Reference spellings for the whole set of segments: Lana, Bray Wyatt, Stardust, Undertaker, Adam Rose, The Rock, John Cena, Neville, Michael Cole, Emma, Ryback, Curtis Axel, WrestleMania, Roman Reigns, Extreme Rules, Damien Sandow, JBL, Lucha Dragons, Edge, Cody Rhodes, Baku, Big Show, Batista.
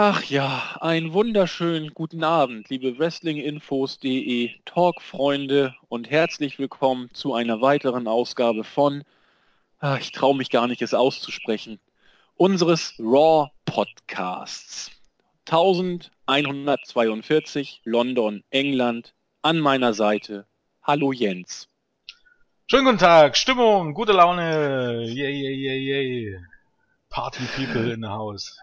Ach ja, einen wunderschönen guten Abend, liebe Wrestlinginfos.de Talk-Freunde und herzlich willkommen zu einer weiteren Ausgabe von, ich traue mich gar nicht, es auszusprechen, unseres Raw-Podcasts. 1142, London, England, an meiner Seite, hallo Jens. Schönen guten Tag, Stimmung, gute Laune, yay, yay, yay, yay, Party People in the house.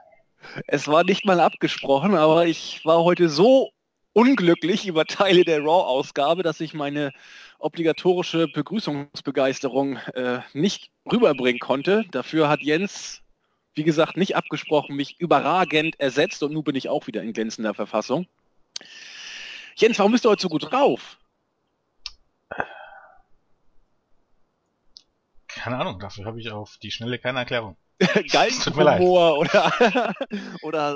Es war nicht mal abgesprochen, aber ich war heute so unglücklich über Teile der Raw-Ausgabe, dass ich meine obligatorische Begrüßungsbegeisterung nicht rüberbringen konnte. Dafür hat Jens, wie gesagt, nicht abgesprochen, mich überragend ersetzt und nun bin ich auch wieder in glänzender Verfassung. Jens, warum bist du heute so gut drauf? Keine Ahnung, dafür habe ich auf die Schnelle keine Erklärung. Galgenhumor oder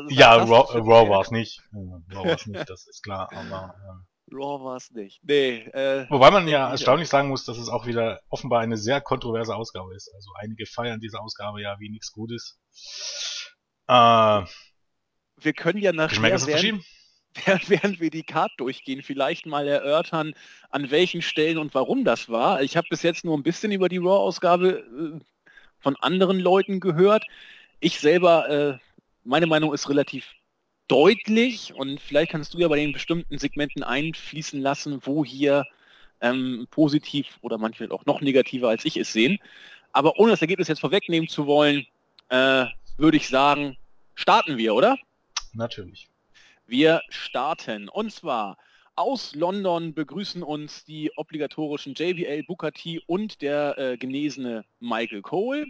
ja, Raw war es nicht. Raw war es nicht, das ist klar, aber Raw war es nicht. Nee, wobei man ja erstaunlich sagen muss, dass es auch wieder offenbar eine sehr kontroverse Ausgabe ist. Also einige feiern diese Ausgabe ja wie nichts Gutes. Wir können ja nachher, während wir die Card durchgehen, vielleicht mal erörtern, an welchen Stellen und warum das war. Ich habe bis jetzt nur ein bisschen über die Raw-Ausgabe von anderen Leuten gehört. Ich selber, meine Meinung ist relativ deutlich und vielleicht kannst du ja bei den bestimmten Segmenten einfließen lassen, wo hier positiv oder manchmal auch noch negativer als ich es sehen. Aber ohne das Ergebnis jetzt vorwegnehmen zu wollen, würde ich sagen, starten wir, oder? Natürlich. Wir starten. Und zwar aus London begrüßen uns die obligatorischen JBL, Booker T und der genesene Michael Cole.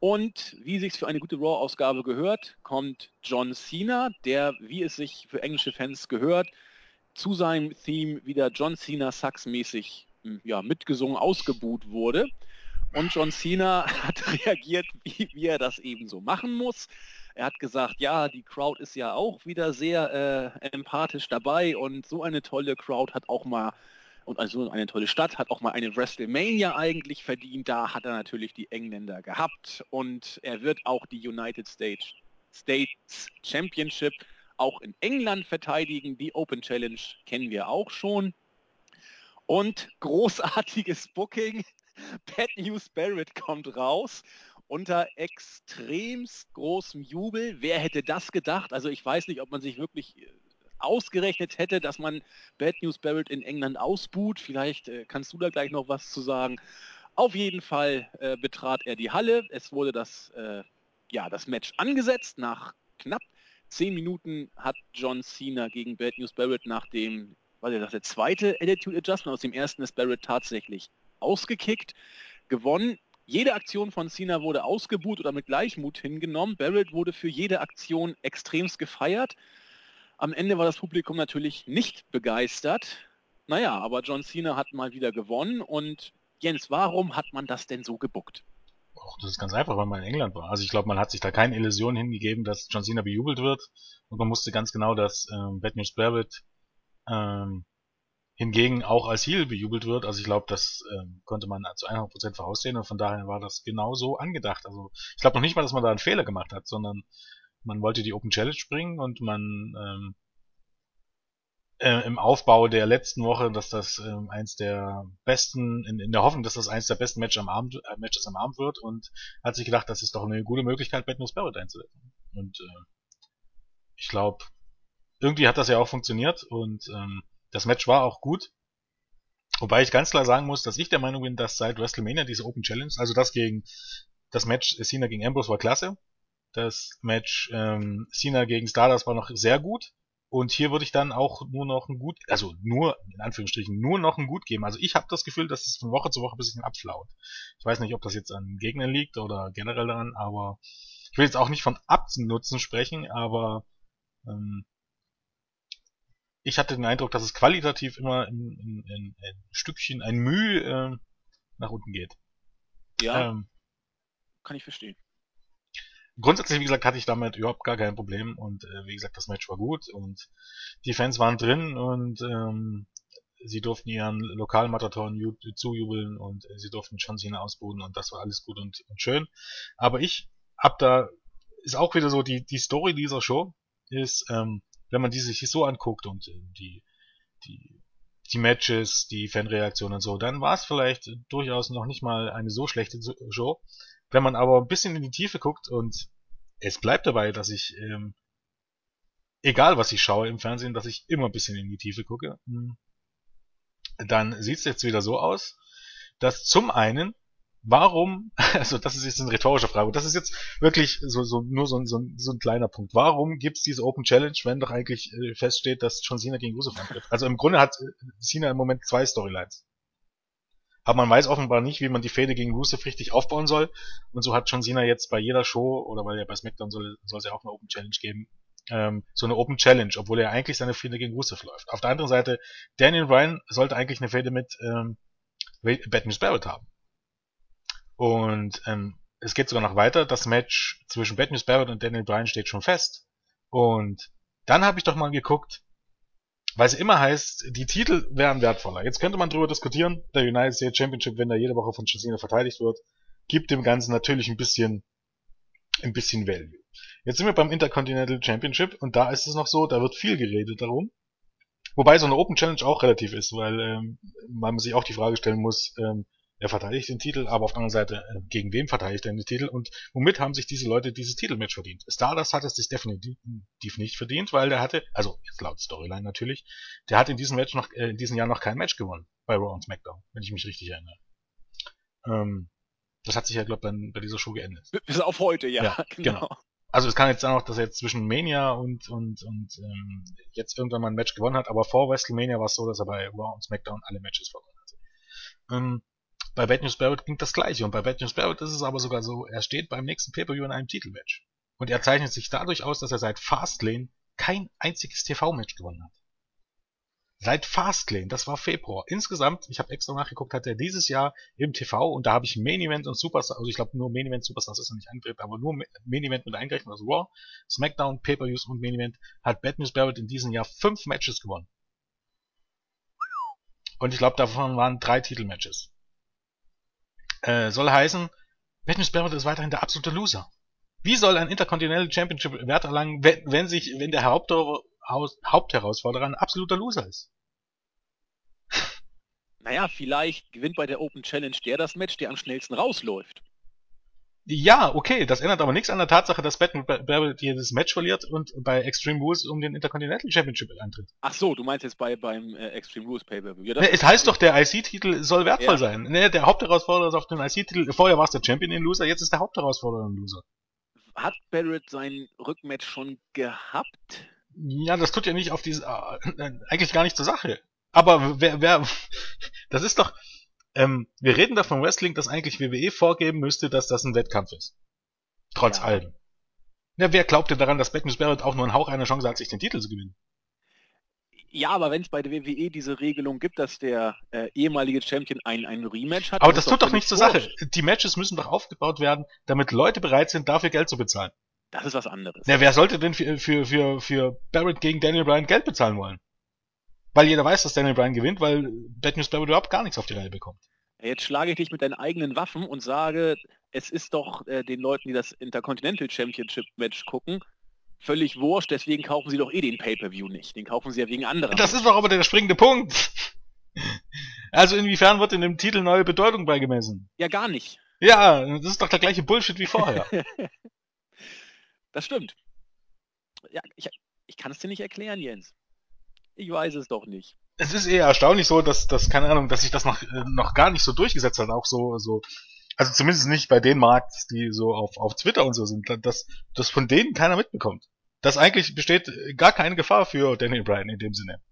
Und wie sich's für eine gute Raw-Ausgabe gehört, kommt John Cena, der, wie es sich für englische Fans gehört, zu seinem Theme wieder John Cena Sucks-mäßig mitgesungen, ausgebuht wurde. Und John Cena hat reagiert, wie er das eben so machen muss. Er hat gesagt, ja, die Crowd ist ja auch wieder sehr empathisch dabei und so eine tolle Crowd hat auch mal, und also eine tolle Stadt hat auch mal eine WrestleMania eigentlich verdient. Da hat er natürlich die Engländer gehabt und er wird auch die United States Championship auch in England verteidigen. Die Open Challenge kennen wir auch schon. Und großartiges Booking. Bad News Barrett kommt raus. Unter extrem großem Jubel. Wer hätte das gedacht? Also ich weiß nicht, ob man sich wirklich ausgerechnet hätte, dass man Bad News Barrett in England ausbuht. Vielleicht kannst du da gleich noch was zu sagen. Auf jeden Fall betrat er die Halle. Es wurde das Match angesetzt. Nach knapp 10 Minuten hat John Cena gegen Bad News Barrett nach dem, der zweite Attitude Adjustment, aus dem ersten ist Barrett tatsächlich ausgekickt, gewonnen. Jede Aktion von Cena wurde ausgebuht oder mit Gleichmut hingenommen. Barrett wurde für jede Aktion extremst gefeiert. Am Ende war das Publikum natürlich nicht begeistert. Naja, aber John Cena hat mal wieder gewonnen. Und Jens, warum hat man das denn so gebuckt? Och, das ist ganz einfach, weil man in England war. Also ich glaube, man hat sich da keine Illusion hingegeben, dass John Cena bejubelt wird. Und man wusste ganz genau, dass Bad News Barrett hingegen auch als Heel bejubelt wird. Also ich glaube, das konnte man zu 100% voraussehen und von daher war das genau so angedacht. Also ich glaube noch nicht mal, dass man da einen Fehler gemacht hat, sondern man wollte die Open Challenge bringen und man im Aufbau der letzten Woche, dass das eins der besten, in der Hoffnung, dass das eins der besten Matches am Abend wird und hat sich gedacht, das ist doch eine gute Möglichkeit, Bad News Barrett einzusetzen. Und ich glaube, irgendwie hat das ja auch funktioniert und das Match war auch gut, wobei ich ganz klar sagen muss, dass ich der Meinung bin, dass seit WrestleMania diese Open Challenge, also das Match Cena gegen Ambrose war klasse, das Match Cena gegen Stardust war noch sehr gut und hier würde ich dann auch nur noch ein Gut, also nur, in Anführungsstrichen, nur noch ein Gut geben. Also ich habe das Gefühl, dass es von Woche zu Woche ein bisschen abflaut. Ich weiß nicht, ob das jetzt an Gegnern liegt oder generell daran, aber ich will jetzt auch nicht von Abnutzen sprechen, aber ich hatte den Eindruck, dass es qualitativ immer ein Stückchen, ein Mühe nach unten geht. Ja, kann ich verstehen. Grundsätzlich, wie gesagt, hatte ich damit überhaupt gar kein Problem. Und wie gesagt, das Match war gut und die Fans waren drin und sie durften ihren lokalen Matatoren zujubeln und sie durften John Cena ausbuhen und das war alles gut und schön. Aber ist auch wieder so die Story dieser Show, ist, wenn man die sich so anguckt und die Matches, die Fanreaktionen und so, dann war es vielleicht durchaus noch nicht mal eine so schlechte Show. Wenn man aber ein bisschen in die Tiefe guckt, und es bleibt dabei, dass ich, egal was ich schaue im Fernsehen, dass ich immer ein bisschen in die Tiefe gucke, dann sieht es jetzt wieder so aus, dass zum einen, warum, also das ist jetzt eine rhetorische Frage, das ist jetzt wirklich nur so ein kleiner Punkt. Warum gibt's diese Open Challenge, wenn doch eigentlich feststeht, dass John Cena gegen Rusev antrifft? Also im Grunde hat Cena im Moment zwei Storylines. Aber man weiß offenbar nicht, wie man die Fehde gegen Rusev richtig aufbauen soll. Und so hat John Cena jetzt bei jeder Show, oder weil er bei SmackDown soll es ja auch eine Open Challenge geben, so eine Open Challenge, obwohl er eigentlich seine Fehde gegen Rusev läuft. Auf der anderen Seite, Daniel Bryan sollte eigentlich eine Fehde mit Bad News Barrett haben. Und es geht sogar noch weiter, das Match zwischen Bad News Barrett und Daniel Bryan steht schon fest. Und dann habe ich doch mal geguckt, weil es immer heißt, die Titel wären wertvoller. Jetzt könnte man drüber diskutieren, der United States Championship, wenn da jede Woche von John Cena verteidigt wird, gibt dem Ganzen natürlich ein bisschen Value. Jetzt sind wir beim Intercontinental Championship, und da ist es noch so, da wird viel geredet darum. Wobei so eine Open Challenge auch relativ ist, weil man sich auch die Frage stellen muss, er verteidigt den Titel, aber auf der anderen Seite, gegen wem verteidigt er den Titel, und womit haben sich diese Leute dieses Titelmatch verdient? Stardust hat es sich definitiv nicht verdient, weil der hatte, also jetzt laut Storyline natürlich, der hat in diesem Match noch, in diesem Jahr noch kein Match gewonnen, bei Raw und SmackDown, wenn ich mich richtig erinnere. Das hat sich ja, glaube ich, bei dieser Show geändert. Bis auf heute, ja genau. Also es kann jetzt auch, dass er jetzt zwischen Mania und jetzt irgendwann mal ein Match gewonnen hat, aber vor WrestleMania war es so, dass er bei Raw und SmackDown alle Matches verloren hatte. Bei Bad News Barrett klingt das Gleiche, und bei Bad News Barrett ist es aber sogar so, er steht beim nächsten Pay-Per-View in einem Titelmatch. Und er zeichnet sich dadurch aus, dass er seit Fastlane kein einziges TV-Match gewonnen hat. Seit Fastlane, das war Februar. Insgesamt, ich habe extra nachgeguckt, hat er dieses Jahr im TV, und da habe ich Main Event und Superstars, also ich glaube nur Main Event, Superstars ist noch nicht angetreten, aber nur Main Event mit eingerechnet, also Raw, SmackDown, Pay-Per-Views und Main Event, hat Bad News Barrett in diesem Jahr 5 Matches gewonnen. Und ich glaube, davon waren 3 Titelmatches. Soll heißen, Bad News Barrett ist weiterhin der absolute Loser. Wie soll ein Intercontinental Championship Wert erlangen, wenn der Hauptherausforderer ein absoluter Loser ist? Naja, vielleicht gewinnt bei der Open Challenge der das Match, der am schnellsten rausläuft. Ja, okay, das ändert aber nichts an der Tatsache, dass Bad News Barrett jedes Match verliert und bei Extreme Rules um den Intercontinental Championship antritt. Ach so, du meinst jetzt beim Extreme Rules Pay-Per-View. Ja, es heißt doch, der IC-Titel soll wertvoll sein. Ne, der Hauptherausforderer ist auf den IC-Titel. Vorher war es der Champion in Loser, jetzt ist der Hauptherausforderer ein Loser. Hat Barrett sein Rückmatch schon gehabt? Ja, das tut ja nicht auf diese... eigentlich gar nicht zur Sache. Aber wer das ist doch... wir reden da von Wrestling, dass eigentlich WWE vorgeben müsste, dass das ein Wettkampf ist. Trotz allem. Na, wer glaubt denn daran, dass Bad News Barrett auch nur einen Hauch einer Chance hat, sich den Titel zu gewinnen? Ja, aber wenn es bei der WWE diese Regelung gibt, dass der ehemalige Champion ein Rematch hat... Aber das tut doch nichts zur Sache. Die Matches müssen doch aufgebaut werden, damit Leute bereit sind, dafür Geld zu bezahlen. Das ist was anderes. Na, wer sollte denn für Barrett gegen Daniel Bryan Geld bezahlen wollen? Weil jeder weiß, dass Daniel Bryan gewinnt, weil Bad News Barrett überhaupt gar nichts auf die Reihe bekommt. Jetzt schlage ich dich mit deinen eigenen Waffen und sage, es ist doch den Leuten, die das Intercontinental Championship Match gucken, völlig wurscht, deswegen kaufen sie doch eh den Pay-Per-View nicht. Den kaufen sie ja wegen anderer. Das ist doch aber der springende Punkt. Also inwiefern wird in dem Titel neue Bedeutung beigemessen? Ja, gar nicht. Ja, das ist doch der gleiche Bullshit wie vorher. Das stimmt. Ja, ich kann es dir nicht erklären, Jens. Ich weiß es doch nicht. Es ist eher erstaunlich so, dass keine Ahnung, dass sich das noch gar nicht so durchgesetzt hat, auch so, also zumindest nicht bei den Markts, die so auf Twitter und so sind, dass das von denen keiner mitbekommt. Dass eigentlich besteht gar keine Gefahr für Daniel Bryan in dem Sinne.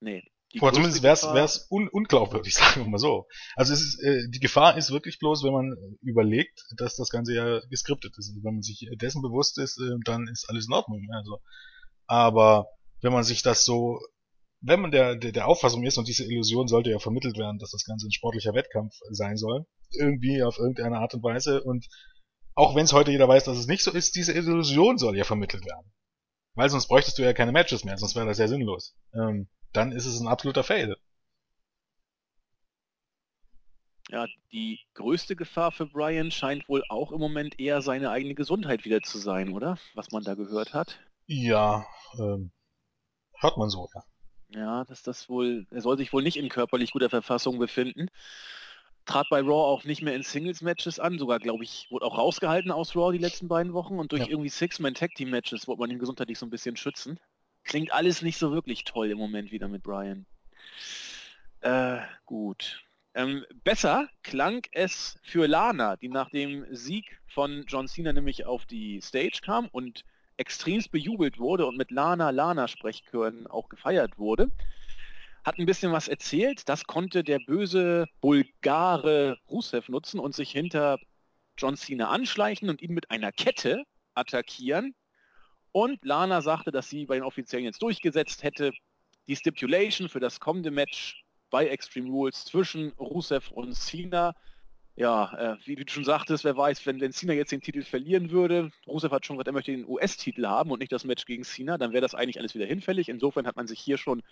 Nee. Oder zumindest wär's unglaubwürdig, sagen wir mal so. Also es ist, die Gefahr ist wirklich bloß, wenn man überlegt, dass das Ganze ja geskriptet ist. Also wenn man sich dessen bewusst ist, dann ist alles in Ordnung. Also. Aber wenn man sich das so, wenn man der Auffassung ist, und diese Illusion sollte ja vermittelt werden, dass das Ganze ein sportlicher Wettkampf sein soll, irgendwie auf irgendeine Art und Weise, und auch wenn es heute jeder weiß, dass es nicht so ist, diese Illusion soll ja vermittelt werden. Weil sonst bräuchtest du ja keine Matches mehr, sonst wäre das ja sinnlos. Dann ist es ein absoluter Fail. Ja, die größte Gefahr für Bryan scheint wohl auch im Moment eher seine eigene Gesundheit wieder zu sein, oder? Was man da gehört hat. Ja, hört man so, ja. Ja, dass das wohl, er soll sich wohl nicht in körperlich guter Verfassung befinden. Trat bei Raw auch nicht mehr in Singles-Matches an, sogar, glaube ich, wurde auch rausgehalten aus Raw die letzten beiden Wochen und durch irgendwie Six-Man-Tag-Team-Matches wollte man ihn gesundheitlich so ein bisschen schützen. Klingt alles nicht so wirklich toll im Moment wieder mit Bryan. Gut. Besser klang es für Lana, die nach dem Sieg von John Cena nämlich auf die Stage kam und extremst bejubelt wurde und mit Lana-Lana-Sprechchören auch gefeiert wurde. Hat ein bisschen was erzählt, das konnte der böse Bulgare Rusev nutzen und sich hinter John Cena anschleichen und ihn mit einer Kette attackieren. Und Lana sagte, dass sie bei den Offiziellen jetzt durchgesetzt hätte, die Stipulation für das kommende Match bei Extreme Rules zwischen Rusev und Cena. Ja, wie du schon sagtest, wer weiß, wenn Cena jetzt den Titel verlieren würde, Rusev hat schon gesagt, er möchte den US-Titel haben und nicht das Match gegen Cena, dann wäre das eigentlich alles wieder hinfällig. Insofern hat man sich hier schon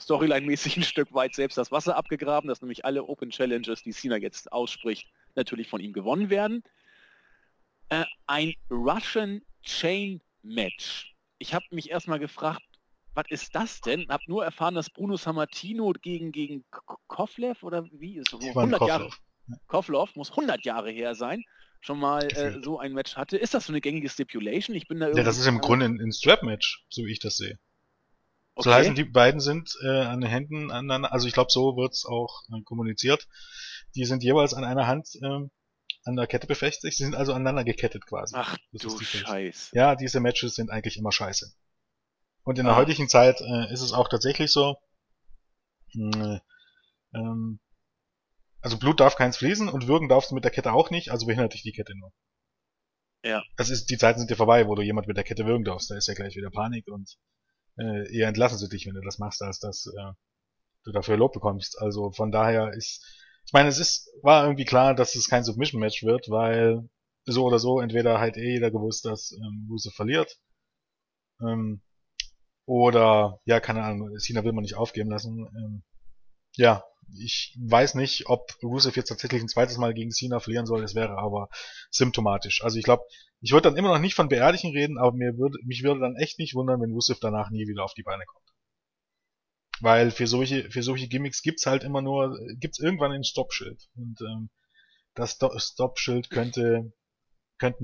storyline-mäßig ein Stück weit selbst das Wasser abgegraben, dass nämlich alle Open Challenges, die Cena jetzt ausspricht, natürlich von ihm gewonnen werden. Ein Russian Chain Match. Ich habe mich erstmal gefragt, was ist das denn? Habe nur erfahren, dass Bruno Sammartino gegen Kovlev oder wie ist es? 100 Jahre. Kovlov muss 100 Jahre her sein, schon mal so ein Match hatte. Ist das so eine gängige Stipulation? Ich bin da irgendwie. Ja, das ist im Grunde ein Strap-Match, so wie ich das sehe. Okay. So heißen, die beiden sind an den Händen aneinander, also ich glaube, so wird es auch kommuniziert. Die sind jeweils an einer Hand an der Kette befestigt, sie sind also aneinander gekettet quasi. Ach das du Scheiße. Ja, diese Matches sind eigentlich immer scheiße. Und in der heutigen Zeit ist es auch tatsächlich so, also Blut darf keins fließen und würgen darfst du mit der Kette auch nicht, also behindert dich die Kette nur. Ja. Das ist, die Zeiten sind ja vorbei, wo du jemand mit der Kette würgen darfst, da ist ja gleich wieder Panik und eher entlassen sie dich, wenn du das machst, als dass du dafür Lob bekommst. Also von daher ist, ich meine, war irgendwie klar, dass es kein Submission-Match wird, weil so oder so entweder halt jeder gewusst, dass Rusev verliert oder, ja, keine Ahnung, Cena will man nicht aufgeben lassen. Ja, ich weiß nicht, ob Rusev jetzt tatsächlich ein zweites Mal gegen Cena verlieren soll, es wäre aber symptomatisch. Also ich glaube, ich würde dann immer noch nicht von Beerdigen reden, aber mich würde dann echt nicht wundern, wenn Rusev danach nie wieder auf die Beine kommt. Weil für solche Gimmicks gibt's irgendwann ein Stoppschild. Und das Stoppschild könnten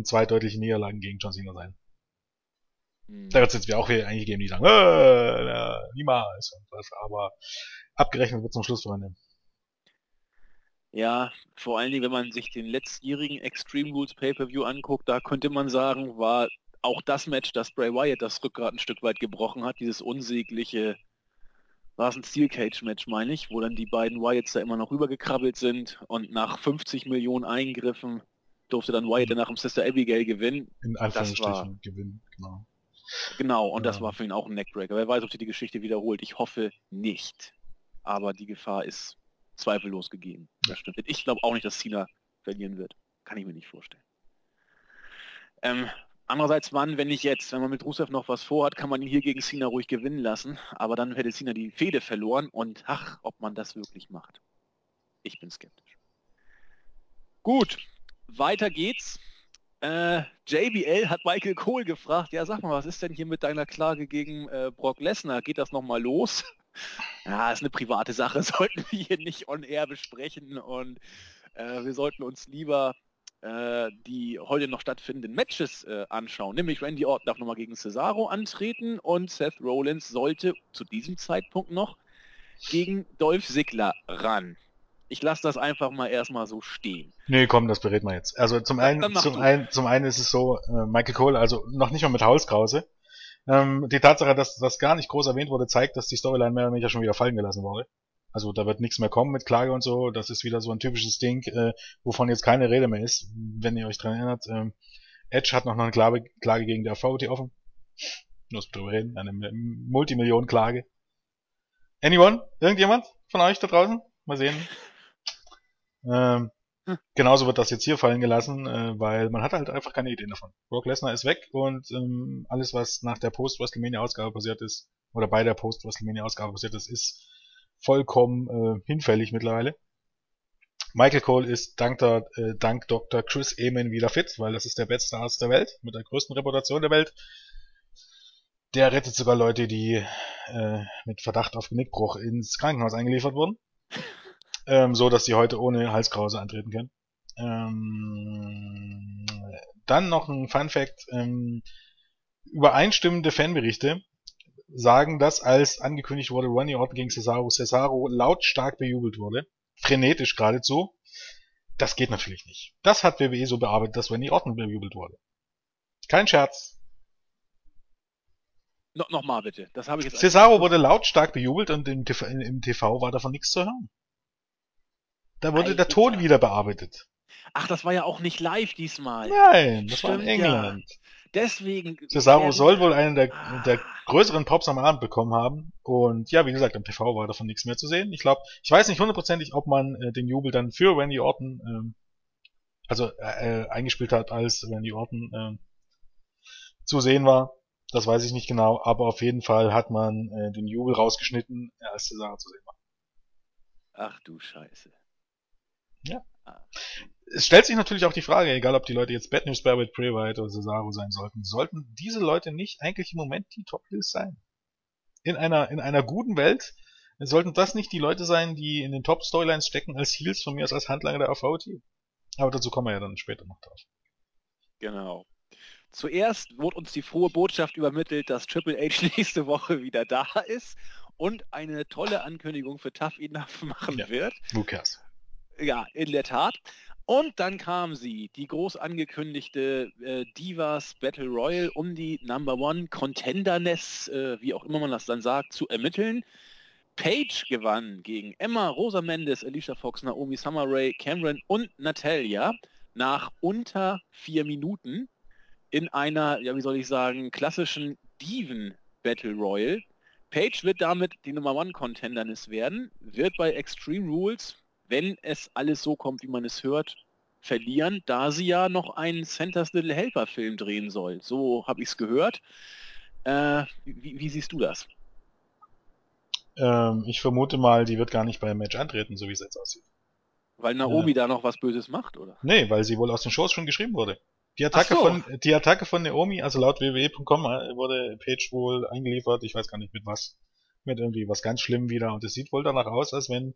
zwei deutliche Niederlagen gegen John Cena sein. Da wird's jetzt auch wieder eigentlich geben, die sagen, niemals und was, aber abgerechnet wird zum Schluss, Freunde. Ja, vor allen Dingen, wenn man sich den letztjährigen Extreme Rules Pay-Per-View anguckt, da könnte man sagen, war auch das Match, das Bray Wyatt das Rückgrat ein Stück weit gebrochen hat, dieses unsägliche, war es ein Steel Cage Match, meine ich, wo dann die beiden Wyatts da immer noch rübergekrabbelt sind und nach 50 Millionen Eingriffen durfte dann Wyatt danach im Sister Abigail gewinnen. In Anführungsstrichen gewinnen, genau. Genau, und das war für ihn auch ein Neckbreaker. Wer weiß, ob sie die Geschichte wiederholt. Ich hoffe nicht. Aber die Gefahr ist zweifellos gegeben. Das stimmt. Ich glaube auch nicht, dass Cena verlieren wird. Kann ich mir nicht vorstellen. Andererseits, wenn man mit Rusev noch was vorhat, kann man ihn hier gegen Cena ruhig gewinnen lassen. Aber dann hätte Cena die Fehde verloren und ach, ob man das wirklich macht. Ich bin skeptisch. Gut, weiter geht's. JBL hat Michael Cole gefragt, ja sag mal, was ist denn hier mit deiner Klage gegen Brock Lesnar? Geht das nochmal los? Ja, ist eine private Sache, sollten wir hier nicht on air besprechen und wir sollten uns lieber die heute noch stattfindenden Matches anschauen. Nämlich Randy Orton darf nochmal gegen Cesaro antreten und Seth Rollins sollte zu diesem Zeitpunkt noch gegen Dolph Ziggler ran. Ich lasse das einfach mal erstmal so stehen. Nee, komm, das berät man jetzt. Also zum einen ist es so, Michael Cole, also noch nicht mal mit Hauskrause. Die Tatsache, dass das gar nicht groß erwähnt wurde, zeigt, dass die Storyline mehr oder weniger schon wieder fallen gelassen wurde. Also da wird nichts mehr kommen mit Klage und so. Das ist wieder so ein typisches Ding, wovon jetzt keine Rede mehr ist, wenn ihr euch dran erinnert. Edge hat noch eine Klage gegen die Authority offen. Nur drüber reden, eine Multimillionen-Klage. Anyone? Irgendjemand von euch da draußen? Mal sehen. Genauso wird das jetzt hier fallen gelassen, weil man hat halt einfach keine Ideen davon. Brock Lesnar ist weg und alles, was nach der Post-WrestleMania-Ausgabe passiert ist, oder bei der Post-WrestleMania-Ausgabe passiert ist, ist vollkommen hinfällig mittlerweile. Michael Cole ist dank Dr. Chris Eamon wieder fit, weil das ist der beste Arzt der Welt, mit der größten Reputation der Welt. Der rettet sogar Leute, die mit Verdacht auf Genickbruch ins Krankenhaus eingeliefert wurden. So, dass die heute ohne Halskrause antreten können. Dann noch ein Fun Fact. Übereinstimmende Fanberichte sagen, dass als angekündigt wurde, Randy Orton gegen Cesaro lautstark bejubelt wurde. Frenetisch geradezu. Das geht natürlich nicht. Das hat WWE so bearbeitet, dass Randy Orton bejubelt wurde. Kein Scherz. Nochmal bitte. Das habe ich jetzt. Cesaro wurde lautstark bejubelt und im TV war davon nichts zu hören. Da wurde der Ton wieder bearbeitet. Ach, das war ja auch nicht live diesmal. Nein, das stimmt, war in England. Ja. Deswegen. Cesaro soll wohl einen der größeren Pops am Abend bekommen haben. Und ja, wie gesagt, am TV war davon nichts mehr zu sehen. Ich glaube, ich weiß nicht hundertprozentig, ob man den Jubel dann für Randy Orton, eingespielt hat, als Randy Orton zu sehen war. Das weiß ich nicht genau, aber auf jeden Fall hat man den Jubel rausgeschnitten, als Cesaro zu sehen war. Ach du Scheiße. Ja. Es stellt sich natürlich auch die Frage, egal ob die Leute jetzt Bad News Barrett, Bray Wyatt oder Cesaro sein sollten, sollten diese Leute nicht eigentlich im Moment die Top-Heels sein? In einer guten Welt sollten das nicht die Leute sein, die in den Top-Storylines stecken als Heels, von mir aus als Handlanger der AVT. Aber dazu kommen wir ja dann später noch drauf. Genau. Zuerst wurde uns die frohe Botschaft übermittelt, dass Triple H nächste Woche wieder da ist und eine tolle Ankündigung für Tough Enough machen wird. Lukas. Ja, in der Tat. Und dann kam sie, die groß angekündigte Divas Battle Royal, um die Number One Contenderness, wie auch immer man das dann sagt, zu ermitteln. Paige gewann gegen Emma, Rosa Mendes, Alicia Fox, Naomi, Summer Rae, Cameron und Natalia nach unter 4 Minuten in einer, ja wie soll ich sagen, klassischen Diven Battle Royal. Paige wird damit die Number One Contenderness werden, wird bei Extreme Rules, wenn es alles so kommt, wie man es hört, verlieren, da sie ja noch einen Santa's Little Helper Film drehen soll. So habe ich es gehört. Wie siehst du das? Ich vermute mal, die wird gar nicht beim Match antreten, so wie es jetzt aussieht. Weil Naomi da noch was Böses macht, oder? Nee, weil sie wohl aus den Shows schon geschrieben wurde. Die Attacke von Naomi, also laut wwe.com, wurde Paige wohl eingeliefert, ich weiß gar nicht mit was. Mit irgendwie was ganz schlimm wieder. Und es sieht wohl danach aus, als wenn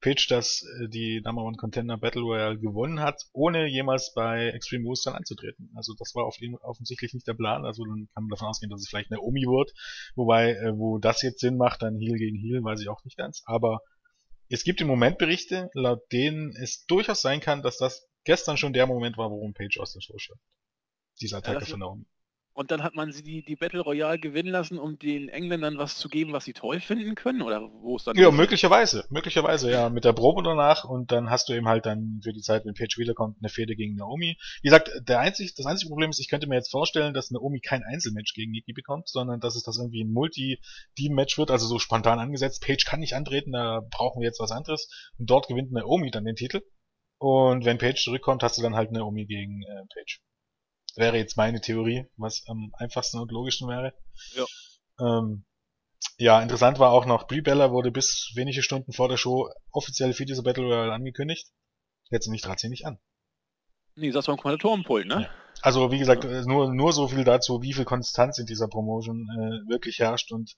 Paige, dass die Number One Contender Battle Royale gewonnen hat, ohne jemals bei Extreme Rules dann anzutreten. Also das war offensichtlich nicht der Plan. Also dann kann man davon ausgehen, dass es vielleicht Naomi wird. Wobei, wo das jetzt Sinn macht, dann Heel gegen Heel, weiß ich auch nicht ganz. Aber es gibt im Moment Berichte, laut denen es durchaus sein kann, dass das gestern schon der Moment war, worum Paige aus der Show schreibt. Diese Attacke von Naomi. Und dann hat man sie die Battle Royale gewinnen lassen, um den Engländern was zu geben, was sie toll finden können? Oder wo es dann ja, möglicherweise, ja, mit der Probe danach. Und dann hast du eben halt dann für die Zeit, wenn Paige wiederkommt, eine Fehde gegen Naomi. Wie gesagt, das einzige Problem ist, ich könnte mir jetzt vorstellen, dass Naomi kein Einzelmatch gegen Nikki bekommt, sondern dass es das irgendwie ein Multi-Team-Match wird, also so spontan angesetzt. Paige kann nicht antreten, da brauchen wir jetzt was anderes. Und dort gewinnt Naomi dann den Titel. Und wenn Paige zurückkommt, hast du dann halt Naomi gegen Paige. Wäre jetzt meine Theorie, was am einfachsten und logischsten wäre. Ja. Ja, interessant war auch noch, Brie Bella wurde bis wenige Stunden vor der Show offiziell für diese Battle Royale angekündigt. Letztendlich trat sie nicht an. Nee, das war ein Kommentatorenpult, ne? Ja. Also, wie gesagt, nur so viel dazu, wie viel Konstanz in dieser Promotion wirklich herrscht und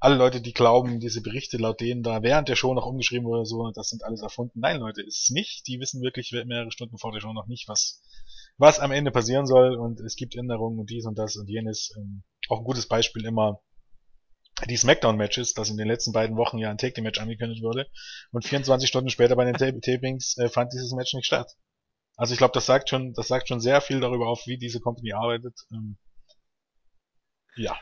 alle Leute, die glauben, diese Berichte, laut denen da während der Show noch umgeschrieben wurde, so, das sind alles erfunden. Nein, Leute, ist es nicht. Die wissen wirklich mehrere Stunden vor der Show noch nicht, was am Ende passieren soll, und es gibt Änderungen und dies und das und jenes. Auch ein gutes Beispiel immer die Smackdown-Matches, das in den letzten beiden Wochen ja ein Take-Team-Match angekündigt wurde und 24 Stunden später bei den Tapings fand dieses Match nicht statt. Also ich glaube, das sagt schon sehr viel darüber auf, wie diese Company arbeitet. Ja.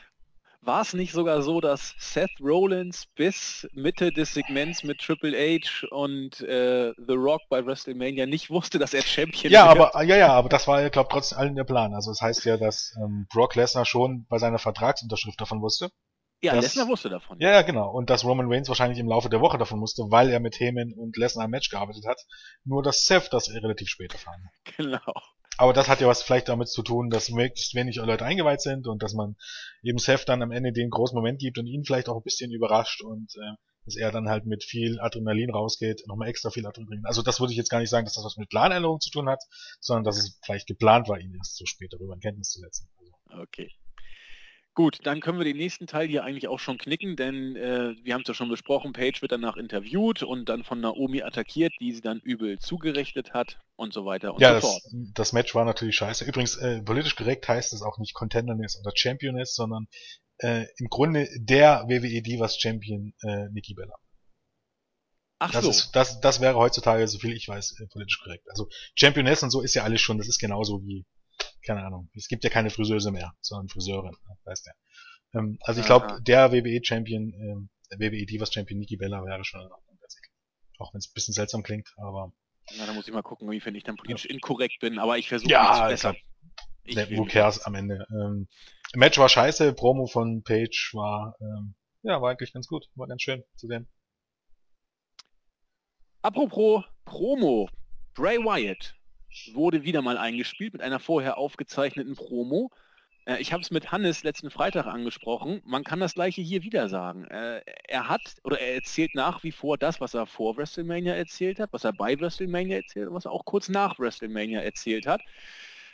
War es nicht sogar so, dass Seth Rollins bis Mitte des Segments mit Triple H und The Rock bei WrestleMania nicht wusste, dass er Champion wird? Aber das war, glaube ich, trotzdem allen der Plan. Also es heißt ja, dass Brock Lesnar schon bei seiner Vertragsunterschrift davon wusste. Ja, Lesnar wusste davon. Ja, genau. Und dass Roman Reigns wahrscheinlich im Laufe der Woche davon wusste, weil er mit Heyman und Lesnar im Match gearbeitet hat. Nur dass Seth das relativ spät erfahren hat. Genau. Aber das hat ja was vielleicht damit zu tun, dass möglichst wenig Leute eingeweiht sind und dass man eben Seth dann am Ende den großen Moment gibt und ihn vielleicht auch ein bisschen überrascht und dass er dann halt mit viel Adrenalin rausgeht, nochmal extra viel Adrenalin. Also das würde ich jetzt gar nicht sagen, dass das was mit Planänderung zu tun hat, sondern dass es vielleicht geplant war, ihn erst so spät darüber in Kenntnis zu setzen. Also. Okay. Gut, dann können wir den nächsten Teil hier eigentlich auch schon knicken, denn wir haben es ja schon besprochen, Paige wird danach interviewt und dann von Naomi attackiert, die sie dann übel zugerichtet hat und so weiter und so fort. Ja, das Match war natürlich scheiße. Übrigens, politisch korrekt heißt es auch nicht Contenderness oder Championess, sondern im Grunde der WWE Divas Champion Nikki Bella. Ach so. Das wäre heutzutage, soviel ich weiß, politisch korrekt. Also Championess und so ist ja alles schon, das ist genauso wie, keine Ahnung, es gibt ja keine Friseuse mehr, sondern Friseurin, heißt der. Also ich glaube, der WWE-Champion, WWE Divas-Champion Nikki Bella wäre schon in Ordnung, tatsächlich. Auch wenn es ein bisschen seltsam klingt, aber... Na, da muss ich mal gucken, wie ich dann politisch inkorrekt bin, aber ich versuche mich zu bessern. Who cares am Ende. Match war scheiße, Promo von Paige war, war eigentlich ganz gut, war ganz schön zu sehen. Apropos Promo, Bray Wyatt wurde wieder mal eingespielt mit einer vorher aufgezeichneten Promo. Ich habe es mit Hannes letzten Freitag angesprochen. Man kann das Gleiche hier wieder sagen. Er erzählt nach wie vor das, was er vor WrestleMania erzählt hat, was er bei WrestleMania erzählt hat und was er auch kurz nach WrestleMania erzählt hat.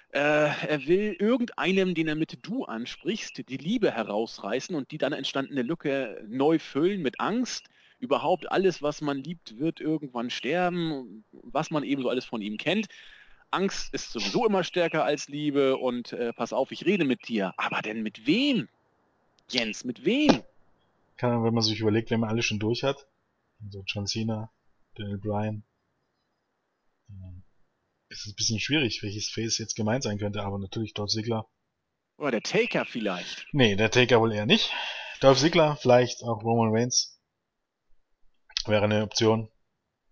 Er will irgendeinem, den er mit Du ansprichst, die Liebe herausreißen und die dann entstandene Lücke neu füllen mit Angst. Überhaupt alles, was man liebt, wird irgendwann sterben, was man eben so alles von ihm kennt. Angst ist sowieso immer stärker als Liebe und pass auf, ich rede mit dir. Aber denn mit wem? Jens, mit wem? Kann man, wenn man sich überlegt, wenn man alles schon durch hat. Also John Cena, Daniel Bryan. Es ist ein bisschen schwierig, welches Face jetzt gemeint sein könnte, aber natürlich Dolph Ziggler. Oder der Taker vielleicht. Nee, der Taker wohl eher nicht. Dolph Ziggler, vielleicht auch Roman Reigns. Wäre eine Option.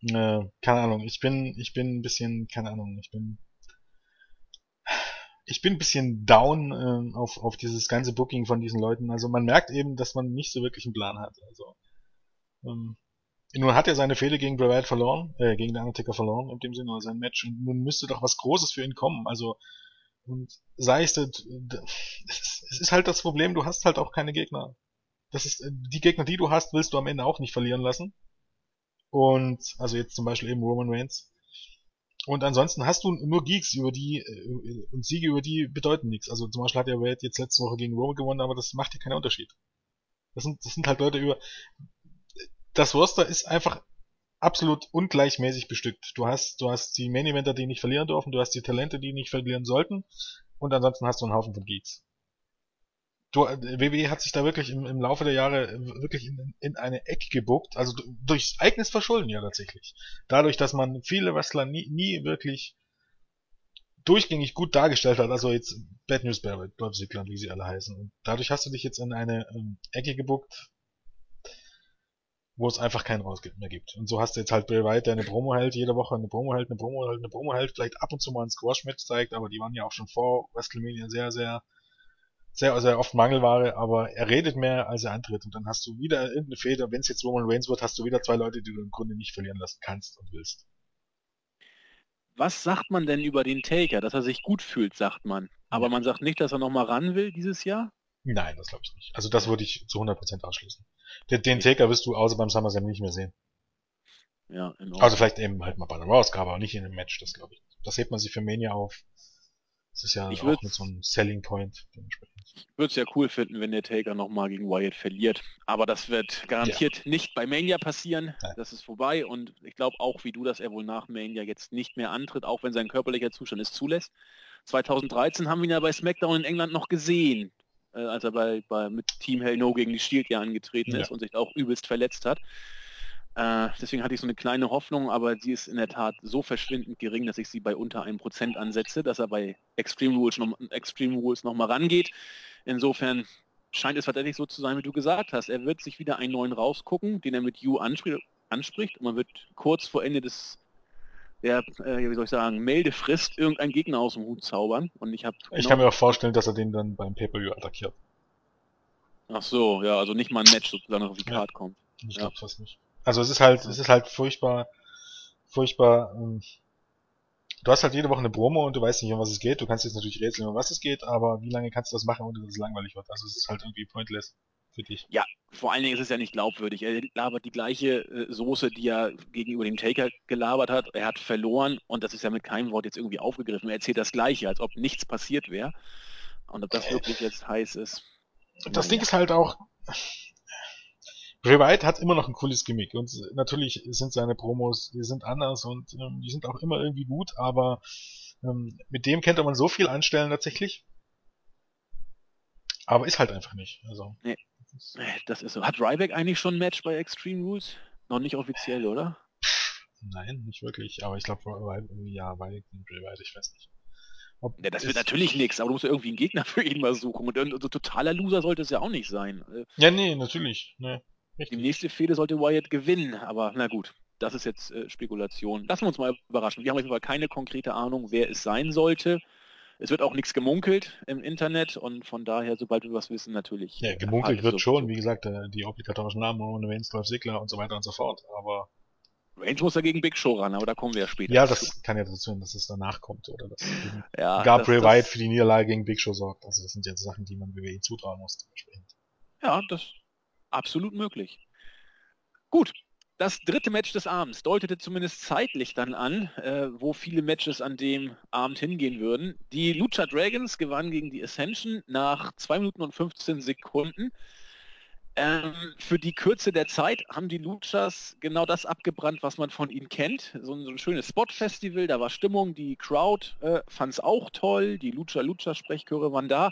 Keine Ahnung, ich bin ein bisschen, keine Ahnung, ich bin ein bisschen down auf dieses ganze Booking von diesen Leuten. Also man merkt eben, dass man nicht so wirklich einen Plan hat. Also nun hat er seine Fehde gegen Bray Wyatt verloren, gegen den Undertaker verloren, in dem Sinne, oder sein Match. Und nun müsste doch was Großes für ihn kommen. Also, und sei es, es ist halt das Problem, du hast halt auch keine Gegner. Das ist, die Gegner, die du hast, willst du am Ende auch nicht verlieren lassen. Und, also jetzt zum Beispiel eben Roman Reigns. Und ansonsten hast du nur Geeks über die, und Siege über die bedeuten nichts. Also zum Beispiel hat der Wade jetzt letzte Woche gegen Roman gewonnen, aber das macht ja keinen Unterschied. Das sind halt Leute über, das Roster ist einfach absolut ungleichmäßig bestückt. Du hast die Main Eventer, die nicht verlieren dürfen, du hast die Talente, die nicht verlieren sollten, und ansonsten hast du einen Haufen von Geeks. WWE hat sich da wirklich im Laufe der Jahre wirklich in eine Ecke gebuckt, also durchs eigenes Verschulden ja tatsächlich. Dadurch, dass man viele Wrestler nie wirklich durchgängig gut dargestellt hat, also jetzt Bad News Barrett, Dolph Ziggler, wie sie alle heißen. Und dadurch hast du dich jetzt in eine Ecke gebuckt, wo es einfach keinen raus mehr gibt. Und so hast du jetzt halt Bray Wyatt, der eine Promo hält, jede Woche eine Promo hält, vielleicht ab und zu mal ein Squash-Match zeigt, aber die waren ja auch schon vor WrestleMania sehr oft Mangelware, aber er redet mehr, als er antritt. Und dann hast du wieder irgendeine Fehde. Wenn es jetzt Roman Reigns wird, hast du wieder zwei Leute, die du im Grunde nicht verlieren lassen kannst und willst. Was sagt man denn über den Taker? Dass er sich gut fühlt, sagt man. Aber man sagt nicht, dass er nochmal ran will dieses Jahr? Nein, das glaube ich nicht. Also das würde ich zu 100% ausschließen. Den Taker wirst du außer beim SummerSlam nicht mehr sehen. Ja, in Ordnung. Also vielleicht eben halt mal bei der Raw-Ausgabe, aber nicht in einem Match, das glaube ich. Das hebt man sich für Mania auf. Das ist ja auch mit so einem Selling Point. Ich würde es ja cool finden, wenn der Taker nochmal gegen Wyatt verliert. Aber das wird garantiert nicht bei Mania passieren. Nein. Das ist vorbei. Und ich glaube auch, wie du, dass er wohl nach Mania jetzt nicht mehr antritt, auch wenn sein körperlicher Zustand es zulässt. 2013 haben wir ihn ja bei SmackDown in England noch gesehen, als er mit Team Hell No gegen die Shield ja angetreten ist und sich auch übelst verletzt hat. Deswegen hatte ich so eine kleine Hoffnung, aber die ist in der Tat so verschwindend gering, dass ich sie bei unter 1% ansetze, dass er bei Extreme Rules nochmal rangeht. Insofern scheint es tatsächlich so zu sein, wie du gesagt hast. Er wird sich wieder einen neuen rausgucken, den er mit You anspricht. Und man wird kurz vor Ende Meldefrist irgendeinen Gegner aus dem Hut zaubern. Und ich kann mir auch vorstellen, dass er den dann beim Pay-Per-View attackiert. Ach so, ja, also nicht mal ein Match sozusagen auf die Card kommt. Ich glaube fast nicht. Also es ist halt furchtbar. Du hast halt jede Woche eine Promo und du weißt nicht, um was es geht. Du kannst jetzt natürlich rätseln, um was es geht, aber wie lange kannst du das machen, ohne dass es langweilig wird? Also es ist halt irgendwie pointless. für dich. Ja, vor allen Dingen ist es ja nicht glaubwürdig. Er labert die gleiche Soße, die er gegenüber dem Taker gelabert hat. Er hat verloren und das ist ja mit keinem Wort jetzt irgendwie aufgegriffen. Er erzählt das Gleiche, als ob nichts passiert wäre. Und ob das wirklich jetzt heiß ist. Das Ding ist halt auch, Bray Wyatt hat immer noch ein cooles Gimmick und natürlich sind seine Promos, die sind anders und die sind auch immer irgendwie gut, aber mit dem könnte man so viel anstellen tatsächlich. Aber ist halt einfach nicht. Also, nee, das ist so. Hat Ryback eigentlich schon ein Match bei Extreme Rules? Noch nicht offiziell, oder? Nein, nicht wirklich, aber ich glaube, Bray Wyatt, ich weiß nicht. Ja, das wird natürlich nichts, aber du musst ja irgendwie einen Gegner für ihn mal suchen. Und so totaler Loser sollte es ja auch nicht sein. Ja, nee, natürlich. Nee, die nächste Fehde sollte Wyatt gewinnen, aber na gut, das ist jetzt Spekulation. Lassen wir uns mal überraschen. Wir haben auf jeden Fall keine konkrete Ahnung, wer es sein sollte. Es wird auch nichts gemunkelt im Internet und von daher, sobald wir was wissen, natürlich. Ja, gemunkelt wird so, schon, wie gesagt, die obligatorischen Namen, Roman Reigns, Dolph Ziggler und so weiter und so fort, aber... Reigns muss dagegen Big Show ran, aber da kommen wir ja später. Ja, das kann ja dazu, dass es danach kommt, oder dass Bray Wyatt für die Niederlage gegen Big Show sorgt. Also das sind ja Sachen, die man WWE zutrauen muss, dementsprechend. Ja, das ist absolut möglich. Gut, das dritte Match des Abends deutete zumindest zeitlich dann an, wo viele Matches an dem Abend hingehen würden. Die Lucha Dragons gewannen gegen die Ascension nach 2 Minuten und 15 Sekunden. Für die Kürze der Zeit haben die Luchas genau das abgebrannt, was man von ihnen kennt. So ein schönes Spot-Festival, da war Stimmung, die Crowd fand es auch toll, die Lucha-Sprechchöre waren da.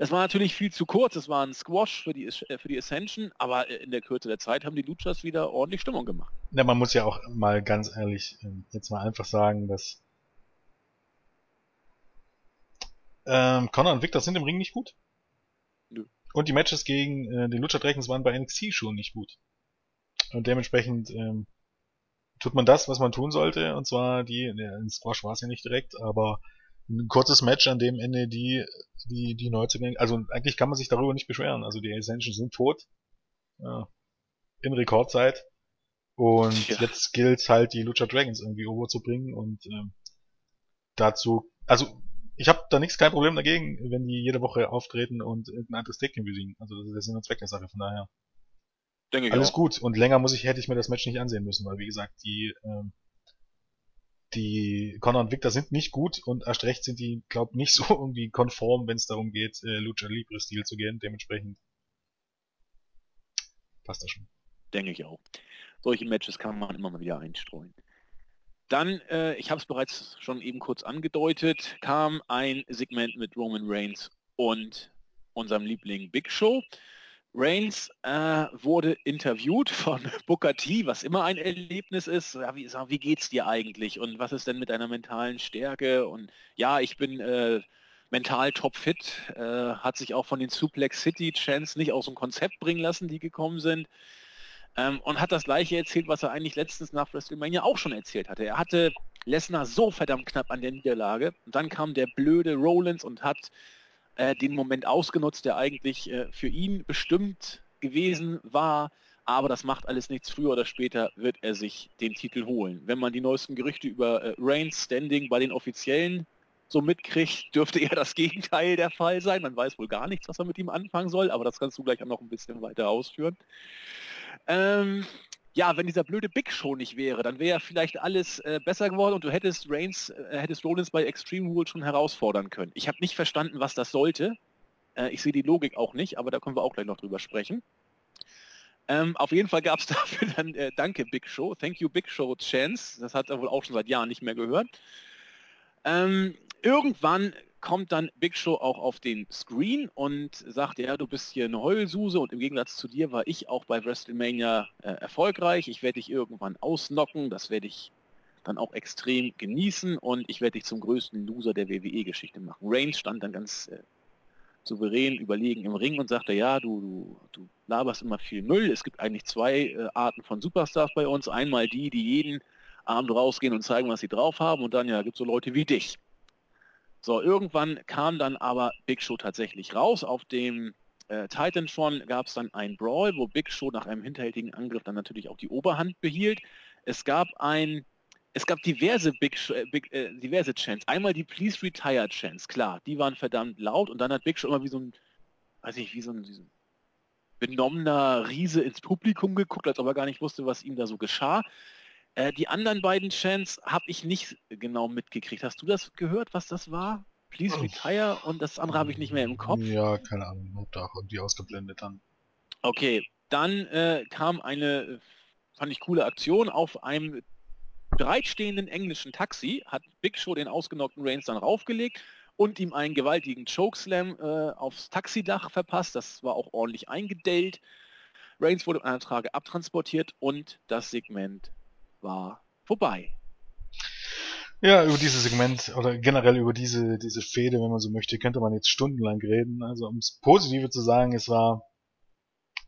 Es war natürlich viel zu kurz, es war ein Squash für die Ascension, aber in der Kürze der Zeit haben die Luchas wieder ordentlich Stimmung gemacht. Ja, man muss ja auch mal ganz ehrlich jetzt mal einfach sagen, dass Conor und Victor sind im Ring nicht gut. Nö. Und die Matches gegen den Lucha Dragons waren bei NXT schon nicht gut. Und dementsprechend tut man das, was man tun sollte. Und zwar in Squash war es ja nicht direkt, aber ein kurzes Match, an dem Ende die Neuzugänge... Also eigentlich kann man sich darüber nicht beschweren. Also die Ascension sind tot. Ja, in Rekordzeit. Und jetzt gilt es halt, die Lucha Dragons irgendwie overzubringen. Und dazu... Also... Ich habe da kein Problem dagegen, wenn die jede Woche auftreten und ein anderes Tag-Team besiegen. Also das ist der Sinn und Zweck der Sache, von daher. Denke ich alles auch. Gut. Und länger hätte ich mir das Match nicht ansehen müssen, weil wie gesagt, die Conor und Victor sind nicht gut und erst recht sind die, glaube ich, nicht so irgendwie konform, wenn es darum geht, Lucha Libre-Stil zu gehen. Dementsprechend passt das schon. Denke ich auch. Solche Matches kann man immer mal wieder einstreuen. Dann, ich habe es bereits schon eben kurz angedeutet, kam ein Segment mit Roman Reigns und unserem Liebling Big Show. Reigns wurde interviewt von Booker T, was immer ein Erlebnis ist. Ja, wie geht's dir eigentlich und was ist denn mit deiner mentalen Stärke? Und ja, ich bin mental topfit, hat sich auch von den Suplex City Chants nicht aus dem Konzept bringen lassen, die gekommen sind. Und hat das Gleiche erzählt, was er eigentlich letztens nach WrestleMania auch schon erzählt hatte. Er hatte Lesnar so verdammt knapp an der Niederlage. Und dann kam der blöde Rollins und hat den Moment ausgenutzt, der eigentlich für ihn bestimmt gewesen war. Aber das macht alles nichts. Früher oder später wird er sich den Titel holen. Wenn man die neuesten Gerüchte über Reigns Standing bei den Offiziellen so mitkriegt, dürfte eher das Gegenteil der Fall sein. Man weiß wohl gar nichts, was man mit ihm anfangen soll. Aber das kannst du gleich auch noch ein bisschen weiter ausführen. Ja, wenn dieser blöde Big Show nicht wäre, dann wäre ja vielleicht alles besser geworden und du hättest Rollins bei Extreme Rules schon herausfordern können. Ich habe nicht verstanden, was das sollte. Ich sehe die Logik auch nicht, aber da können wir auch gleich noch drüber sprechen. Auf jeden Fall gab es dafür dann Danke Big Show, Thank you Big Show Chance. Das hat er wohl auch schon seit Jahren nicht mehr gehört. Irgendwann kommt dann Big Show auch auf den Screen und sagt, ja, du bist hier eine Heulsuse und im Gegensatz zu dir war ich auch bei WrestleMania erfolgreich. Ich werde dich irgendwann ausnocken, das werde ich dann auch extrem genießen und ich werde dich zum größten Loser der WWE-Geschichte machen. Reigns stand dann ganz souverän, überlegen im Ring und sagte, ja, du laberst immer viel Müll. Es gibt eigentlich zwei Arten von Superstars bei uns. Einmal die jeden Abend rausgehen und zeigen, was sie drauf haben und dann, ja, gibt es so Leute wie dich. So, irgendwann kam dann aber Big Show tatsächlich raus. Auf dem Titantron gab es dann einen Brawl, wo Big Show nach einem hinterhältigen Angriff dann natürlich auch die Oberhand behielt. Es gab diverse diverse Chants. Einmal die Please Retire Chants, klar, die waren verdammt laut und dann hat Big Show immer wie so ein benommener Riese ins Publikum geguckt, als ob er gar nicht wusste, was ihm da so geschah. Die anderen beiden Chants habe ich nicht genau mitgekriegt. Hast du das gehört, was das war? Please retire und das andere habe ich nicht mehr im Kopf. Ja, keine Ahnung, Notdach und die ausgeblendet dann. Okay, dann kam eine, fand ich, coole Aktion auf einem bereitstehenden englischen Taxi, hat Big Show den ausgenockten Reigns dann raufgelegt und ihm einen gewaltigen Chokeslam aufs Taxidach verpasst. Das war auch ordentlich eingedellt. Reigns wurde mit einer Trage abtransportiert und das Segment war vorbei. Ja, über dieses Segment oder generell über diese Fehde, wenn man so möchte, könnte man jetzt stundenlang reden. Also um es positive zu sagen, es war,